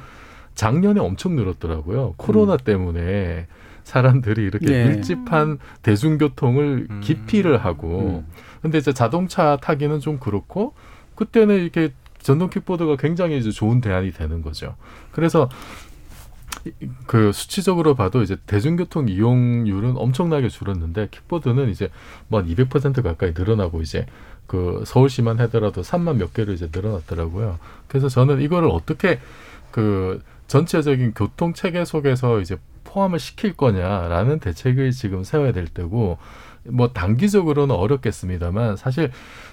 작년에 엄청 늘었더라고요. 코로나 음. 때문에 사람들이 이렇게 네. 밀집한 대중교통을 음. 기피를 하고 근데 이제 자동차 타기는 좀 그렇고. 그때는 이렇게 전동 킥보드가 굉장히 이제 좋은 대안이 되는 거죠. 그래서 그 수치적으로 봐도 이제 대중교통 이용률은 엄청나게 줄었는데 킥보드는 이제 뭐 이백 퍼센트 가까이 늘어나고 이제 그 서울시만 하더라도 삼만 몇 개로 이제 늘어났더라고요. 그래서 저는 이거를 어떻게 그 전체적인 교통 체계 속에서 이제 포함을 시킬 거냐라는 대책을 지금 세워야 될 때고 뭐 단기적으로는 어렵겠습니다만 사실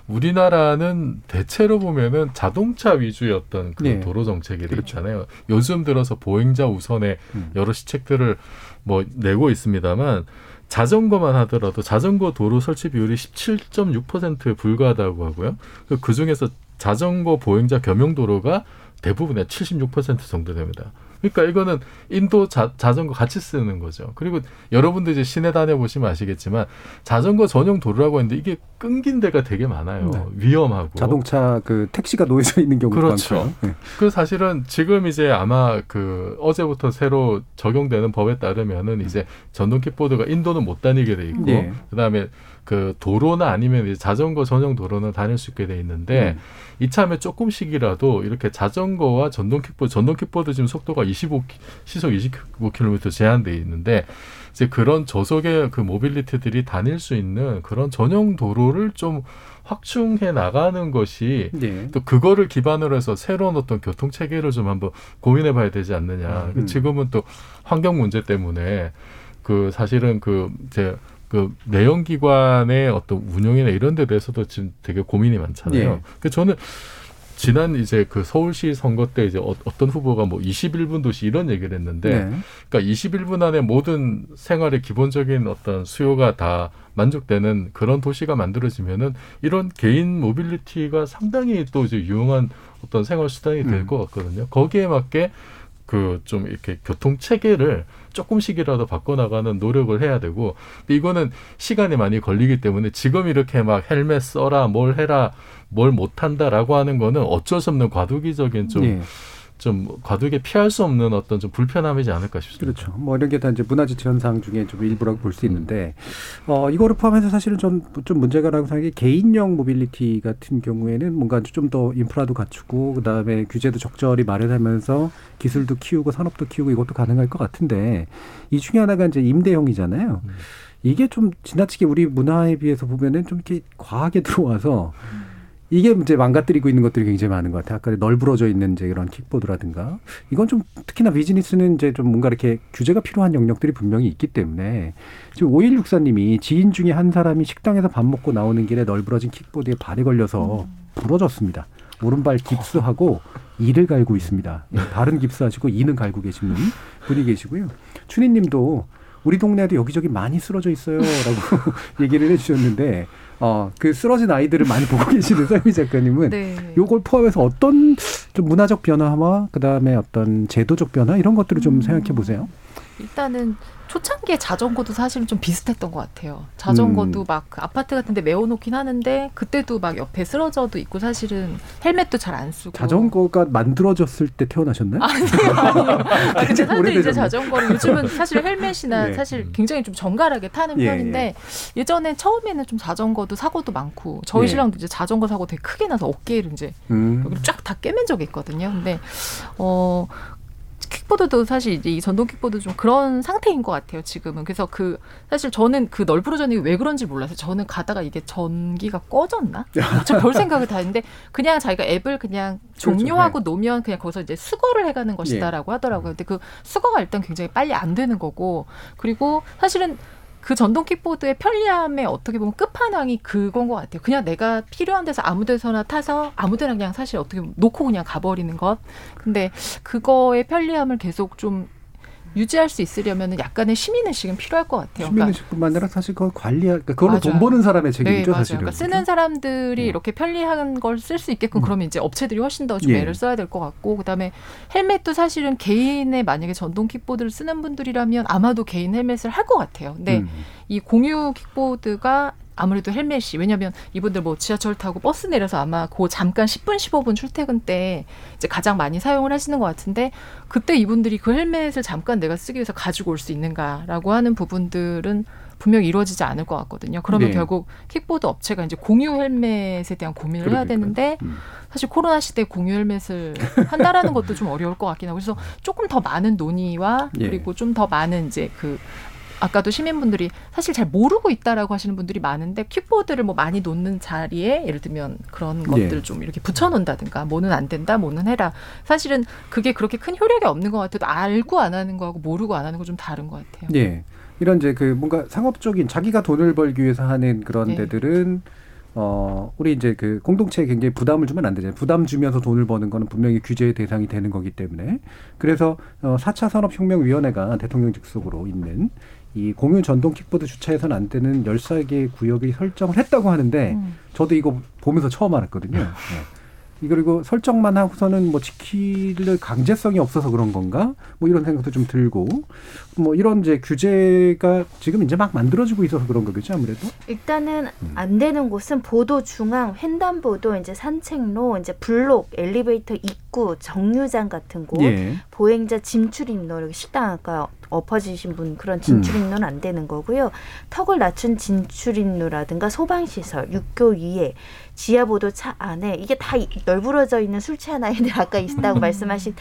우리나라는 대체로 보면은 자동차 위주였던 그 네. 도로 정책이 있잖아요. 그렇죠. 요즘 들어서 보행자 우선의 음. 여러 시책들을 뭐 내고 있습니다만 자전거만 하더라도 자전거 도로 설치 비율이 십칠 점 육 퍼센트에 불과하다고 하고요. 그 중에서 자전거 보행자 겸용 도로가 대부분의 칠십육 퍼센트 정도 됩니다. 그러니까 이거는 인도 자, 자전거 같이 쓰는 거죠. 그리고 여러분들 이제 시내 다녀보시면 아시겠지만 자전거 전용 도로라고 했는데 이게 끊긴 데가 되게 많아요. 네. 위험하고. 자동차 그 택시가 놓여져 있는 경우도 그렇죠. 많고요. 네. 그래서 사실은 지금 이제 아마 그 어제부터 새로 적용되는 법에 따르면은 이제 전동 킥보드가 인도는 못 다니게 돼 있고 네. 그다음에 그 도로나 아니면 이제 자전거 전용 도로는 다닐 수 있게 돼 있는데 음. 이참에 조금씩이라도 이렇게 자전거와 전동 킥보드, 전동 킥보드 지금 속도가 이십오 시속 이십오 킬로미터 제한돼 있는데 이제 그런 저속의 그 모빌리티들이 다닐 수 있는 그런 전용 도로를 좀 확충해 나가는 것이 네. 또 그거를 기반으로 해서 새로운 어떤 교통 체계를 좀 한번 고민해 봐야 되지 않느냐. 음. 지금은 또 환경 문제 때문에 그 사실은 그 이제 그 내연기관의 어떤 운영이나 이런 데 대해서도 지금 되게 고민이 많잖아요. 네. 그 저는 지난 이제 그 서울시 선거 때 이제 어, 어떤 후보가 뭐 이십일 분 도시 이런 얘기를 했는데, 네. 그러니까 이십일 분 안에 모든 생활의 기본적인 어떤 수요가 다 만족되는 그런 도시가 만들어지면은 이런 개인 모빌리티가 상당히 또 이제 유용한 어떤 생활 수단이 될 것 음. 같거든요. 거기에 맞게 그 좀 이렇게 교통 체계를 조금씩이라도 바꿔나가는 노력을 해야 되고, 근데 이거는 시간이 많이 걸리기 때문에 지금 이렇게 막 헬멧 써라, 뭘 해라, 뭘 못한다라고 하는 거는 어쩔 수 없는 과도기적인 좀, 예. 좀 과도기에 피할 수 없는 어떤 좀 불편함이지 않을까 싶습니다. 그렇죠. 뭐 이런 게 다 이제 문화재치 현상 중에 좀 일부라고 볼 수 있는데, 어, 이거를 포함해서 사실은 좀, 좀 문제가라고 생각해 개인형 모빌리티 같은 경우에는 뭔가 좀 더 인프라도 갖추고, 그 다음에 규제도 적절히 마련하면서 기술도 키우고 산업도 키우고 이것도 가능할 것 같은데, 이 중에 하나가 이제 임대형이잖아요. 음. 이게 좀 지나치게 우리 문화에 비해서 보면은 좀 이렇게 과하게 들어와서, 음. 이게 이제 망가뜨리고 있는 것들이 굉장히 많은 것 같아요. 아까 널브러져 있는 이제 이런 킥보드라든가. 이건 좀 특히나 비즈니스는 이제 좀 뭔가 이렇게 규제가 필요한 영역들이 분명히 있기 때문에 지금 오일육사님이 지인 중에 한 사람이 식당에서 밥 먹고 나오는 길에 널브러진 킥보드에 발이 걸려서 부러졌습니다. 오른발 깁스하고 이를 갈고 있습니다. 발은 깁스하시고 이는 갈고 계시는 분이 계시고요. 춘희님도 우리 동네에도 여기저기 많이 쓰러져 있어요 라고 얘기를 해주셨는데 어, 그 쓰러진 아이들을 많이 보고 계시는 서유미 작가님은 네. 요걸 포함해서 어떤 좀 문화적 변화와 그다음에 어떤 제도적 변화 이런 것들을 좀 음. 생각해 보세요. 일단은 초창기에 자전거도 사실은 좀 비슷했던 것 같아요. 자전거도 음. 막 아파트 같은 데 메워놓긴 하는데 그때도 막 옆에 쓰러져도 있고 사실은 헬멧도 잘 안 쓰고. 자전거가 만들어졌을 때 태어나셨나요? 아니요. 아, 근데 사람들이 이제 자전거를 요즘은 사실 헬멧이나 네. 사실 굉장히 좀 정갈하게 타는 예, 편인데 예. 예전에 처음에는 좀 자전거도 사고도 많고 저희 예. 신랑도 이제 자전거 사고 되게 크게 나서 어깨를 이제 음. 쫙 다 꿰맨 적이 있거든요. 근데 어. 킥보드도 사실 이제 이 전동 킥보드 좀 그런 상태인 것 같아요 지금은. 그래서 그 사실 저는 그 널브러져는 왜 그런지 몰라서 저는 가다가 이게 전기가 꺼졌나? 저 별 생각을 다 했는데 그냥 자기가 앱을 그냥 종료하고 놓으면 그냥 거기서 이제 수거를 해가는 것이다라고 하더라고요. 근데 그 수거가 일단 굉장히 빨리 안 되는 거고, 그리고 사실은 그 전동 킥보드의 편리함에 어떻게 보면 끝판왕이 그건 것 같아요. 그냥 내가 필요한 데서 아무 데서나 타서 아무 데나 그냥 사실 어떻게 놓고 그냥 가버리는 것. 근데 그거의 편리함을 계속 좀 유지할 수 있으려면 약간의 시민의식은 필요할 것 같아요. 시민의식뿐만 아니라 사실 그걸 관리할, 그러니까 그걸로 맞아요. 돈 버는 사람의 책임이죠. 네, 사실은. 그러니까 쓰는 사람들이 네. 이렇게 편리한 걸 쓸 수 있게끔 음. 그러면 이제 업체들이 훨씬 더 좀 예. 애를 써야 될 것 같고, 그다음에 헬멧도 사실은 개인의 만약에 전동 킥보드를 쓰는 분들이라면 아마도 개인 헬멧을 할 것 같아요. 근데 음. 이 공유 킥보드가 아무래도 헬멧이, 왜냐하면 이분들 뭐 지하철 타고 버스 내려서 아마 그 잠깐 십 분, 십오 분 출퇴근 때 이제 가장 많이 사용을 하시는 것 같은데, 그때 이분들이 그 헬멧을 잠깐 내가 쓰기 위해서 가지고 올 수 있는가라고 하는 부분들은 분명히 이루어지지 않을 것 같거든요. 그러면 네. 결국 킥보드 업체가 이제 공유 헬멧에 대한 고민을 그러니까요. 해야 되는데 음. 사실 코로나 시대에 공유 헬멧을 한다라는 것도 좀 어려울 것 같긴 하고, 그래서 조금 더 많은 논의와 예. 그리고 좀 더 많은 이제 그 아까도 시민분들이 사실 잘 모르고 있다라고 하시는 분들이 많은데, 킥보드를 뭐 많이 놓는 자리에 예를 들면 그런 것들 예. 좀 이렇게 붙여놓는다든가, 뭐는 안 된다, 뭐는 해라. 사실은 그게 그렇게 큰 효력이 없는 것 같아도 알고 안 하는 거하고 모르고 안 하는 거 좀 다른 것 같아요. 예. 이런 이제 그 뭔가 상업적인 자기가 돈을 벌기 위해서 하는 그런 예. 데들은 어 우리 이제 그 공동체에 굉장히 부담을 주면 안 되잖아요. 부담 주면서 돈을 버는 거는 분명히 규제의 대상이 되는 거기 때문에. 그래서 어, 사 차 산업혁명위원회가 대통령 직속으로 있는 이 공유 전동 킥보드 주차해서는 안 되는 열세 개 구역이 설정을 했다고 하는데 음. 저도 이거 보면서 처음 알았거든요. 네. 그리고 설정만 하고서는 뭐 지킬 강제성이 없어서 그런 건가? 뭐 이런 생각도 좀 들고, 뭐 이런 이제 규제가 지금 이제 막 만들어지고 있어서 그런 거겠죠, 아무래도? 일단은 음. 안 되는 곳은 보도 중앙, 횡단보도, 이제 산책로, 이제 블록, 엘리베이터 입구, 정류장 같은 곳, 예. 보행자 진출 입로, 이렇게 식당 아까 엎어지신 분 그런 진출입로는 안 되는 거고요. 턱을 낮춘 진출입로라든가 소방시설, 육교 위에, 지하보도 차 안에, 이게 다 널브러져 있는 술 취한 아이들 아까 있다고 말씀하신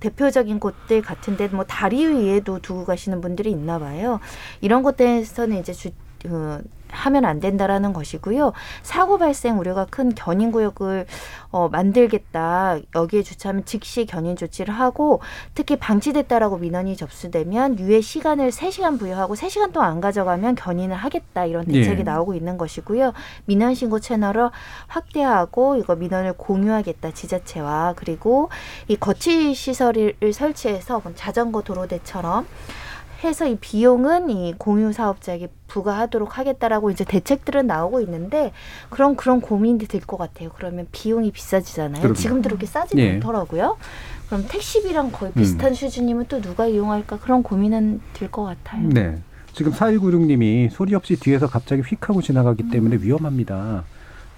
대표적인 곳들 같은데, 뭐 다리 위에도 두고 가시는 분들이 있나 봐요. 이런 곳에서는 이제 주, 어, 하면 안 된다라는 것이고요. 사고 발생 우려가 큰 견인구역을 어, 만들겠다. 여기에 주차하면 즉시 견인 조치를 하고, 특히 방치됐다라고 민원이 접수되면 유예 시간을 세 시간 부여하고 세 시간 동안 안 가져가면 견인을 하겠다. 이런 대책이 예. 나오고 있는 것이고요. 민원 신고 채널을 확대하고 이거 민원을 공유하겠다. 지자체와. 그리고 이 거치 시설을 설치해서 자전거 도로대처럼 해서 이 비용은 이 공유 사업자에게 부과하도록 하겠다라고 이제 대책들은 나오고 있는데, 그런 그런 고민이 들 것 같아요. 그러면 비용이 비싸지잖아요. 그럼요. 지금도 그렇게 싸지는 예. 않더라고요. 그럼 택시비랑 거의 비슷한 음. 수준이면 또 누가 이용할까, 그런 고민은 들 것 같아요. 네, 지금 사일구육 님이 소리 없이 뒤에서 갑자기 휙 하고 지나가기 음. 때문에 위험합니다.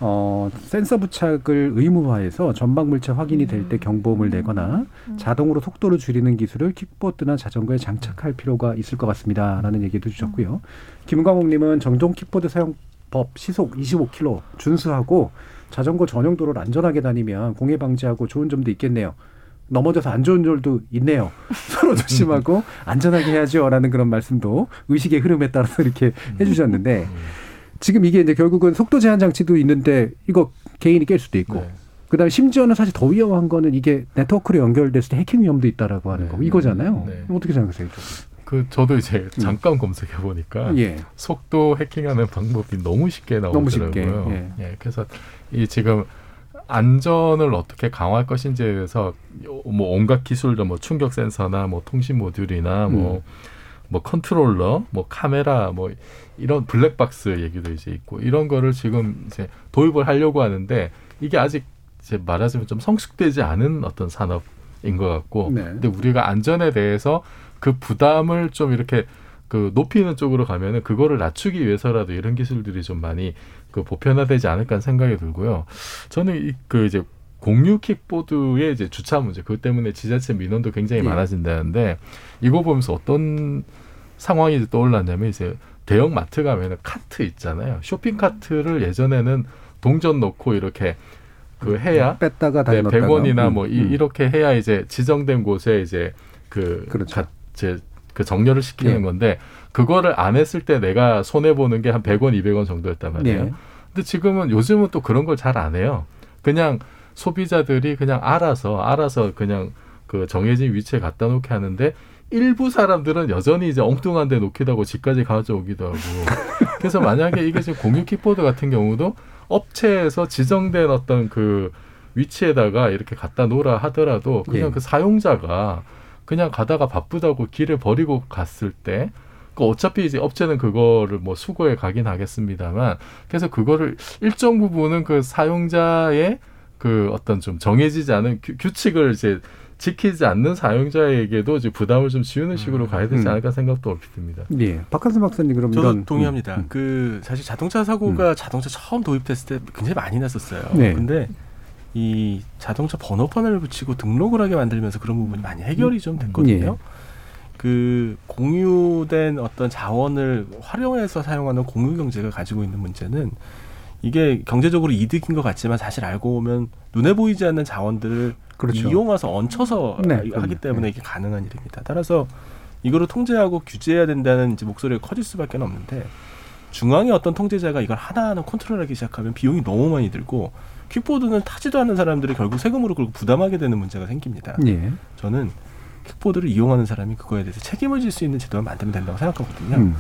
어, 센서 부착을 의무화해서 전방물체 확인이 될 때 경보음을 내거나 자동으로 속도를 줄이는 기술을 킥보드나 자전거에 장착할 필요가 있을 것 같습니다라는 얘기도 주셨고요. 김광욱님은 정동 킥보드 사용법 시속 이십오 킬로미터 준수하고 자전거 전용 도로를 안전하게 다니면 공해 방지하고 좋은 점도 있겠네요. 넘어져서 안 좋은 점도 있네요. 서로 조심하고 안전하게 해야죠라는 그런 말씀도 의식의 흐름에 따라서 이렇게 해주셨는데, 지금 이게 이제 결국은 속도 제한 장치도 있는데 이거 개인이 깰 수도 있고, 네. 그다음에 심지어는 사실 더 위험한 거는 이게 네트워크로 연결됐을 때 해킹 위험도 있다라고 하는 네. 거고, 이거잖아요. 네. 어떻게 생각하세요? 그 저도 이제 잠깐 음. 검색해 보니까 예. 속도 해킹하는 방법이 너무 쉽게 나오더라고요. 너무 쉽게. 예. 예. 그래서 이 지금 안전을 어떻게 강화할 것인지에 대해서 뭐 온갖 기술도, 뭐 충격 센서나 뭐 통신 모듈이나 뭐 음. 뭐 컨트롤러, 뭐 카메라, 뭐 이런 블랙박스 얘기도 이제 있고, 이런 거를 지금 이제 도입을 하려고 하는데, 이게 아직 이제 말하자면 좀 성숙되지 않은 어떤 산업 인 것 같고, 네. 근데 우리가 안전에 대해서 그 부담을 좀 이렇게 그 높이는 쪽으로 가면은 그거를 낮추기 위해서라도 이런 기술들이 좀 많이 그 보편화되지 않을까 하는 생각이 들고요. 저는 이 그 이제 공유 킥보드의 이제 주차 문제, 그것 때문에 지자체 민원도 굉장히 예. 많아진다는데, 이거 보면서 어떤 상황이 떠올랐냐면, 이제 대형 마트 가면은 카트 있잖아요. 쇼핑 카트를 예전에는 동전 넣고 이렇게 그 해야 뺐다가 네, 백 원이나 음, 뭐 음. 이, 이렇게 해야 이제 지정된 곳에 이제 그 그렇죠. 가, 제, 그 정렬을 시키는 네. 건데, 그거를 안 했을 때 내가 손해 보는 게 한 백 원, 이백 원 정도였단 말이에요. 네. 근데 지금은 요즘은 또 그런 걸 잘 안 해요. 그냥 소비자들이 그냥 알아서 알아서 그냥 그 정해진 위치에 갖다 놓게 하는데, 일부 사람들은 여전히 이제 엉뚱한 데 놓기도 하고 집까지 가져오기도 하고. 그래서 만약에 이게 지금 공유 킥보드 같은 경우도 업체에서 지정된 어떤 그 위치에다가 이렇게 갖다 놓으라 하더라도 그냥 예. 그 사용자가 그냥 가다가 바쁘다고 길을 버리고 갔을 때, 그 어차피 이제 업체는 그거를 뭐 수거해 가긴 하겠습니다만, 그래서 그거를 일정 부분은 그 사용자의 그 어떤 좀 정해지지 않은 규, 규칙을 이제 지키지 않는 사용자에게도 이제 부담을 좀 지우는 식으로 가야 되지 않을까 생각도 얼핏 듭니다. 예. 박한선 박사님 그럼 저도 이런, 동의합니다. 음, 음. 그 사실 자동차 사고가 음. 자동차 처음 도입됐을 때 굉장히 많이 났었어요. 네. 근데 이 자동차 번호판을 붙이고 등록을 하게 만들면서 그런 부분이 많이 해결이 좀 됐거든요. 예. 그 공유된 어떤 자원을 활용해서 사용하는 공유 경제가 가지고 있는 문제는, 이게 경제적으로 이득인 것 같지만 사실 알고 보면 눈에 보이지 않는 자원들을 그렇죠. 이용해서 얹혀서 네, 하기 그러면, 때문에 네. 이게 가능한 일입니다. 따라서 이거를 통제하고 규제해야 된다는 이제 목소리가 커질 수밖에 없는데, 중앙의 어떤 통제자가 이걸 하나하나 컨트롤하기 시작하면 비용이 너무 많이 들고, 킥보드는 타지도 않는 사람들이 결국 세금으로 결국 부담하게 되는 문제가 생깁니다. 예. 저는 킥보드를 이용하는 사람이 그거에 대해서 책임을 질 수 있는 제도를 만들면 된다고 생각하거든요. 음.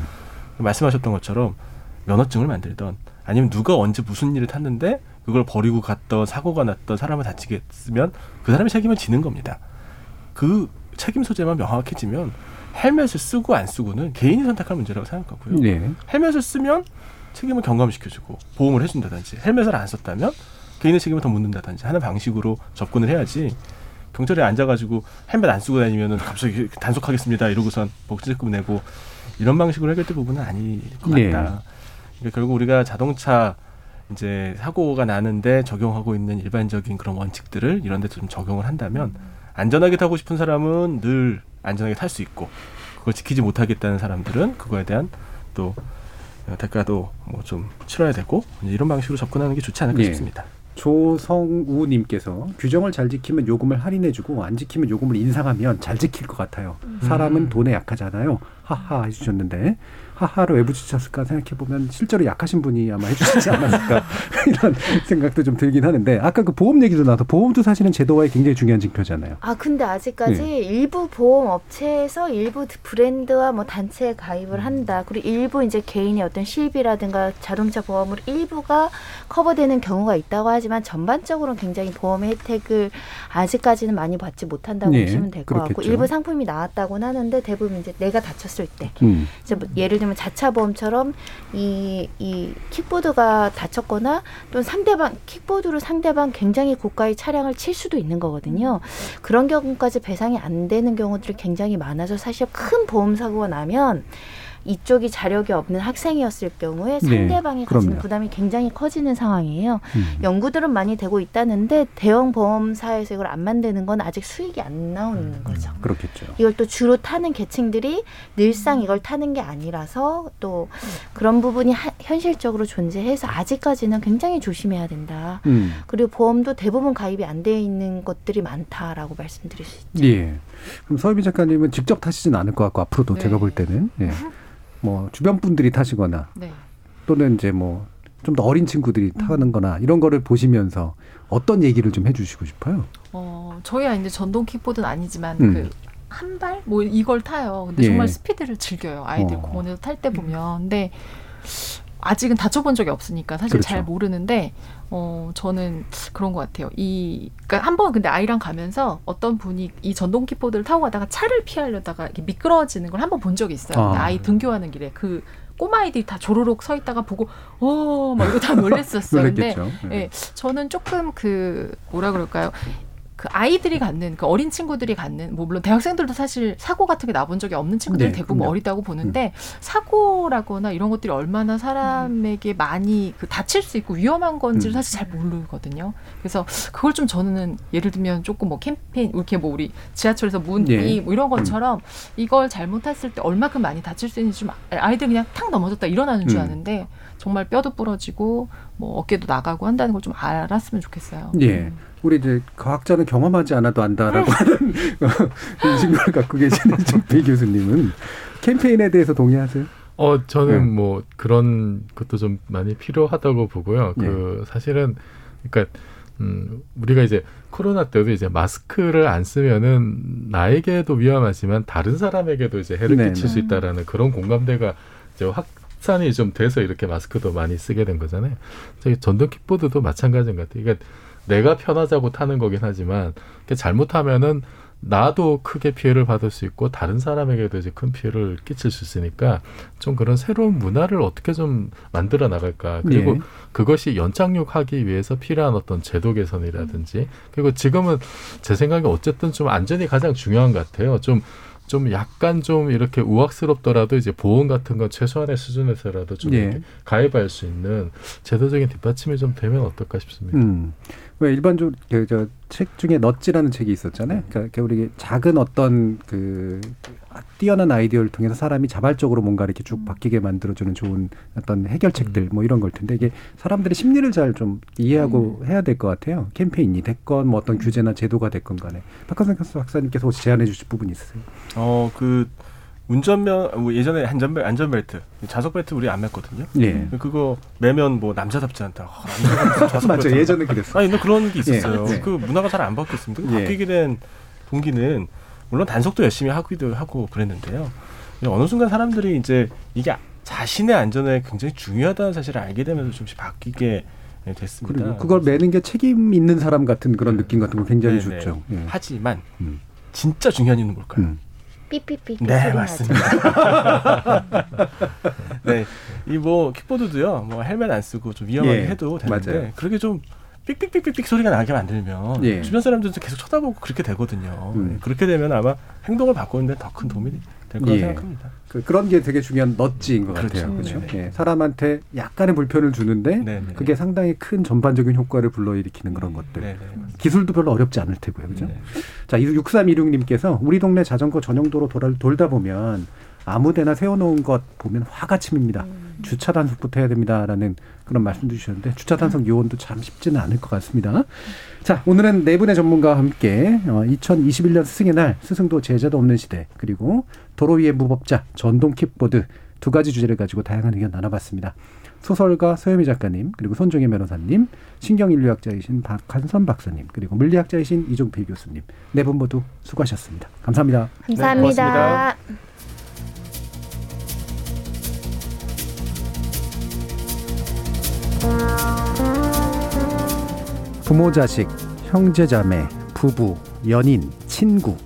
말씀하셨던 것처럼 면허증을 만들던, 아니면 누가 언제 무슨 일을 탔는데 그걸 버리고 갔던, 사고가 났던, 사람을 다치게 했으면 그 사람이 책임을 지는 겁니다. 그 책임 소재만 명확해지면 헬멧을 쓰고 안 쓰고는 개인이 선택할 문제라고 생각하고요. 네. 헬멧을 쓰면 책임을 경감시켜주고 보험을 해준다든지, 헬멧을 안 썼다면 개인의 책임을 더 묻는다든지 하는 방식으로 접근을 해야지, 경찰에 앉아가지고 헬멧 안 쓰고 다니면 갑자기 단속하겠습니다 이러고선 복지세금 내고, 이런 방식으로 해결될 부분은 아닐 것 같다. 네. 결국 우리가 자동차 이제 사고가 나는데 적용하고 있는 일반적인 그런 원칙들을 이런 데 좀 적용을 한다면, 안전하게 타고 싶은 사람은 늘 안전하게 탈 수 있고, 그걸 지키지 못하겠다는 사람들은 그거에 대한 또 대가도 뭐 좀 치러야 되고, 이런 방식으로 접근하는 게 좋지 않을까 예. 싶습니다. 조성우님께서 규정을 잘 지키면 요금을 할인해주고 안 지키면 요금을 인상하면 잘 지킬 것 같아요. 사람은 돈에 약하잖아요. 하하 해주셨는데, 하하로 왜 붙이셨을까 생각해보면 실제로 약하신 분이 아마 해주시지 않았을까 이런 생각도 좀 들긴 하는데, 아까 그 보험 얘기도 나와서 보험도 사실은 제도화에 굉장히 중요한 징표잖아요. 아 근데 아직까지 네. 일부 보험업체에서 일부 브랜드와 뭐 단체에 가입을 한다, 그리고 일부 이제 개인의 어떤 실비라든가 자동차 보험으로 일부가 커버되는 경우가 있다고 하지만, 전반적으로는 굉장히 보험의 혜택을 아직까지는 많이 받지 못한다고 네, 보시면 될 것 같고, 일부 상품이 나왔다고는 하는데 대부분 이제 내가 다쳤을 때 음. 이제 뭐 예를 들면 자차 보험처럼 이, 이 킥보드가 다쳤거나, 또는 상대방 킥보드로 상대방 굉장히 고가의 차량을 칠 수도 있는 거거든요. 그런 경우까지 배상이 안 되는 경우들이 굉장히 많아서, 사실 큰 보험 사고가 나면 이쪽이 자력이 없는 학생이었을 경우에 상대방이 네, 가지는 부담이 굉장히 커지는 상황이에요. 음. 연구들은 많이 되고 있다는데, 대형 보험사에서 이걸 안 만드는 건 아직 수익이 안 나오는 음, 거죠. 그렇겠죠. 이걸 또 주로 타는 계층들이 늘상 이걸 타는 게 아니라서 또 그런 부분이 하, 현실적으로 존재해서 아직까지는 굉장히 조심해야 된다. 음. 그리고 보험도 대부분 가입이 안 돼 있는 것들이 많다라고 말씀드릴 수 있죠. 예. 그럼 서유미 작가님은 직접 타시진 않을 것 같고, 앞으로도 네. 제가 볼 때는. 예. 뭐 주변 분들이 타시거나 네. 또는 이제 뭐 좀 더 어린 친구들이 타는 거나 이런 거를 보시면서 어떤 얘기를 좀 해주시고 싶어요? 어, 저희야 이제 전동 킥보드는 아니지만 음. 그 한 발? 뭐 이걸 타요. 근데 예. 정말 스피드를 즐겨요. 아이들 어. 공원에서 탈 때 보면. 근데 아직은 다쳐본 적이 없으니까 사실 그렇죠. 잘 모르는데 어, 저는 그런 것 같아요. 이, 그러니까 한번 근데 아이랑 가면서 어떤 분이 이 전동 킥보드를 타고 가다가 차를 피하려다가 이렇게 미끄러지는 걸 한 번 본 적이 있어요. 아. 아이 등교하는 길에 그 꼬마아이들이 다 조로록 서 있다가 보고 오, 막 이거 다 놀랬었어요. 근데 네. 예, 저는 조금 그 뭐라 그럴까요? 그 아이들이 갖는, 그 어린 친구들이 갖는, 뭐 물론 대학생들도 사실 사고 같은 게 나본 적이 없는 친구들이 네, 대부분 그냥. 어리다고 보는데 음. 사고라거나 이런 것들이 얼마나 사람에게 많이 그 다칠 수 있고 위험한 건지를 음. 사실 잘 모르거든요. 그래서 그걸 좀 저는 예를 들면 조금 뭐 캠페인 이렇게 뭐 우리 지하철에서 문이 네. 뭐 이런 것처럼 이걸 잘못했을 때 얼마큼 많이 다칠 수 있는지 좀 아이들 그냥 탁 넘어졌다 일어나는 줄 음. 아는데 정말 뼈도 부러지고 뭐 어깨도 나가고 한다는 걸 좀 알았으면 좋겠어요. 예. 우리 이제 과학자는 경험하지 않아도 안다라고 하는 인식을 갖고 계시는 이종필 교수님은 캠페인에 대해서 동의하세요? 어, 저는 응. 뭐 그런 것도 좀 많이 필요하다고 보고요. 예. 그 사실은 그러니까 음, 우리가 이제 코로나 때도 이제 마스크를 안 쓰면은 나에게도 위험하지만 다른 사람에게도 이제 해를 네네. 끼칠 수 있다라는 그런 공감대가 이제 확 산이 좀 돼서 이렇게 마스크도 많이 쓰게 된 거잖아요. 저기 전동 킥보드도 마찬가지인 것 같아요. 그러니까 내가 편하자고 타는 거긴 하지만 잘못하면은 나도 크게 피해를 받을 수 있고 다른 사람에게도 이제 큰 피해를 끼칠 수 있으니까 좀 그런 새로운 문화를 어떻게 좀 만들어 나갈까. 그리고 예. 그것이 연착륙하기 위해서 필요한 어떤 제도 개선이라든지 그리고 지금은 제 생각에 어쨌든 좀 안전이 가장 중요한 것 같아요. 좀 좀 약간 좀 이렇게 우악스럽더라도 이제 보험 같은 건 최소한의 수준에서라도 좀 예. 가입할 수 있는 제도적인 뒷받침이 좀 되면 어떨까 싶습니다. 음. 왜 일반적으로 그 저 책 중에 넛지라는 책이 있었잖아요. 그러니까 우리 작은 어떤 그 뛰어난 아이디어를 통해서 사람이 자발적으로 뭔가 이렇게 쭉 바뀌게 만들어주는 좋은 어떤 해결책들 뭐 이런 걸 텐데 이게 사람들의 심리를 잘 좀 이해하고 해야 될 것 같아요. 캠페인이 됐건 뭐 어떤 규제나 제도가 됐건 간에 박한선 박사님께서 혹시 제안해 주실 부분 있으세요? 어, 그 운전면 예전에 안전벨, 안전벨트 좌석벨트 우리 안 맸거든요. 예. 그거 매면 뭐 남자답지 않다. 어, 남자답지 맞죠. 예전에 그랬어요. 아니, 근데 그런 게 있었어요. 예. 그 문화가 잘 안 바뀌었습니다. 예. 바뀌게 된 동기는 물론 단속도 열심히 하기도 하고 그랬는데요. 어느 순간 사람들이 이제 이게 자신의 안전에 굉장히 중요하다는 사실을 알게 되면서 조금씩 바뀌게 됐습니다. 그리고 그걸 매는 게 책임 있는 사람 같은 그런 네. 느낌 같은 거 굉장히 네네. 좋죠. 예. 하지만 음. 진짜 중요한 이유는 뭘까요? 음. 삐삐삐. 네, 맞습니다. 네, 이 뭐 킥보드도요. 뭐 헬멧 안 쓰고 좀 위험하게 예, 해도 되는데 맞아요. 그렇게 좀 삑삑삑삑삑 소리가 나게 만들면 예. 주변 사람들도 계속 쳐다보고 그렇게 되거든요. 음. 그렇게 되면 아마 행동을 바꾸는데 더 큰 도움이 될 거라고 예. 생각합니다. 그, 그런 게 되게 중요한 넛지인 것 그렇죠. 같아요. 그렇죠. 예. 사람한테 약간의 불편을 주는데 네네. 그게 상당히 큰 전반적인 효과를 불러일으키는 그런 것들. 네네. 기술도 별로 어렵지 않을 테고요. 그렇죠? 자, 육삼이육님께서 우리 동네 자전거 전용도로 돌아, 돌다 보면 아무데나 세워놓은 것 보면 화가 칩니다. 음. 주차 단속부터 해야 됩니다라는 그런 말씀도 주셨는데 주차 단속 요원도 참 쉽지는 않을 것 같습니다. 자, 오늘은 네 분의 전문가와 함께 이천이십일 년 스승의 날, 스승도 제자도 없는 시대, 그리고 도로 위의 무법자, 전동 킥보드 두 가지 주제를 가지고 다양한 의견 나눠봤습니다. 소설가 서유미 작가님, 그리고 손정희 변호사님, 신경인류학자이신 박한선 박사님, 그리고 물리학자이신 이종필 교수님, 네 분 모두 수고하셨습니다. 감사합니다. 감사합니다. 네, 부모, 자식, 형제, 자매, 부부, 연인, 친구.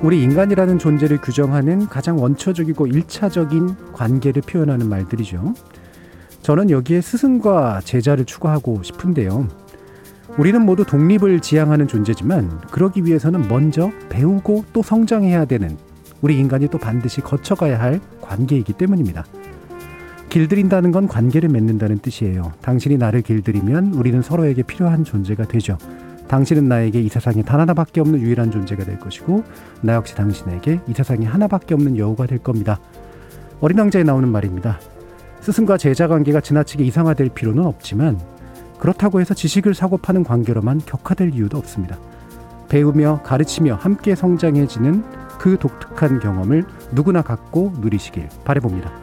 우리 인간이라는 존재를 규정하는 가장 원초적이고 일차적인 관계를 표현하는 말들이죠. 저는 여기에 스승과 제자를 추가하고 싶은데요. 우리는 모두 독립을 지향하는 존재지만 그러기 위해서는 먼저 배우고 또 성장해야 되는, 우리 인간이 또 반드시 거쳐가야 할 관계이기 때문입니다. 길들인다는 건 관계를 맺는다는 뜻이에요. 당신이 나를 길들이면 우리는 서로에게 필요한 존재가 되죠. 당신은 나에게 이 세상에 단 하나밖에 없는 유일한 존재가 될 것이고 나 역시 당신에게 이 세상에 하나밖에 없는 여우가 될 겁니다. 어린 왕자에 나오는 말입니다. 스승과 제자 관계가 지나치게 이상화될 필요는 없지만 그렇다고 해서 지식을 사고 파는 관계로만 격화될 이유도 없습니다. 배우며 가르치며 함께 성장해지는 그 독특한 경험을 누구나 갖고 누리시길 바라봅니다.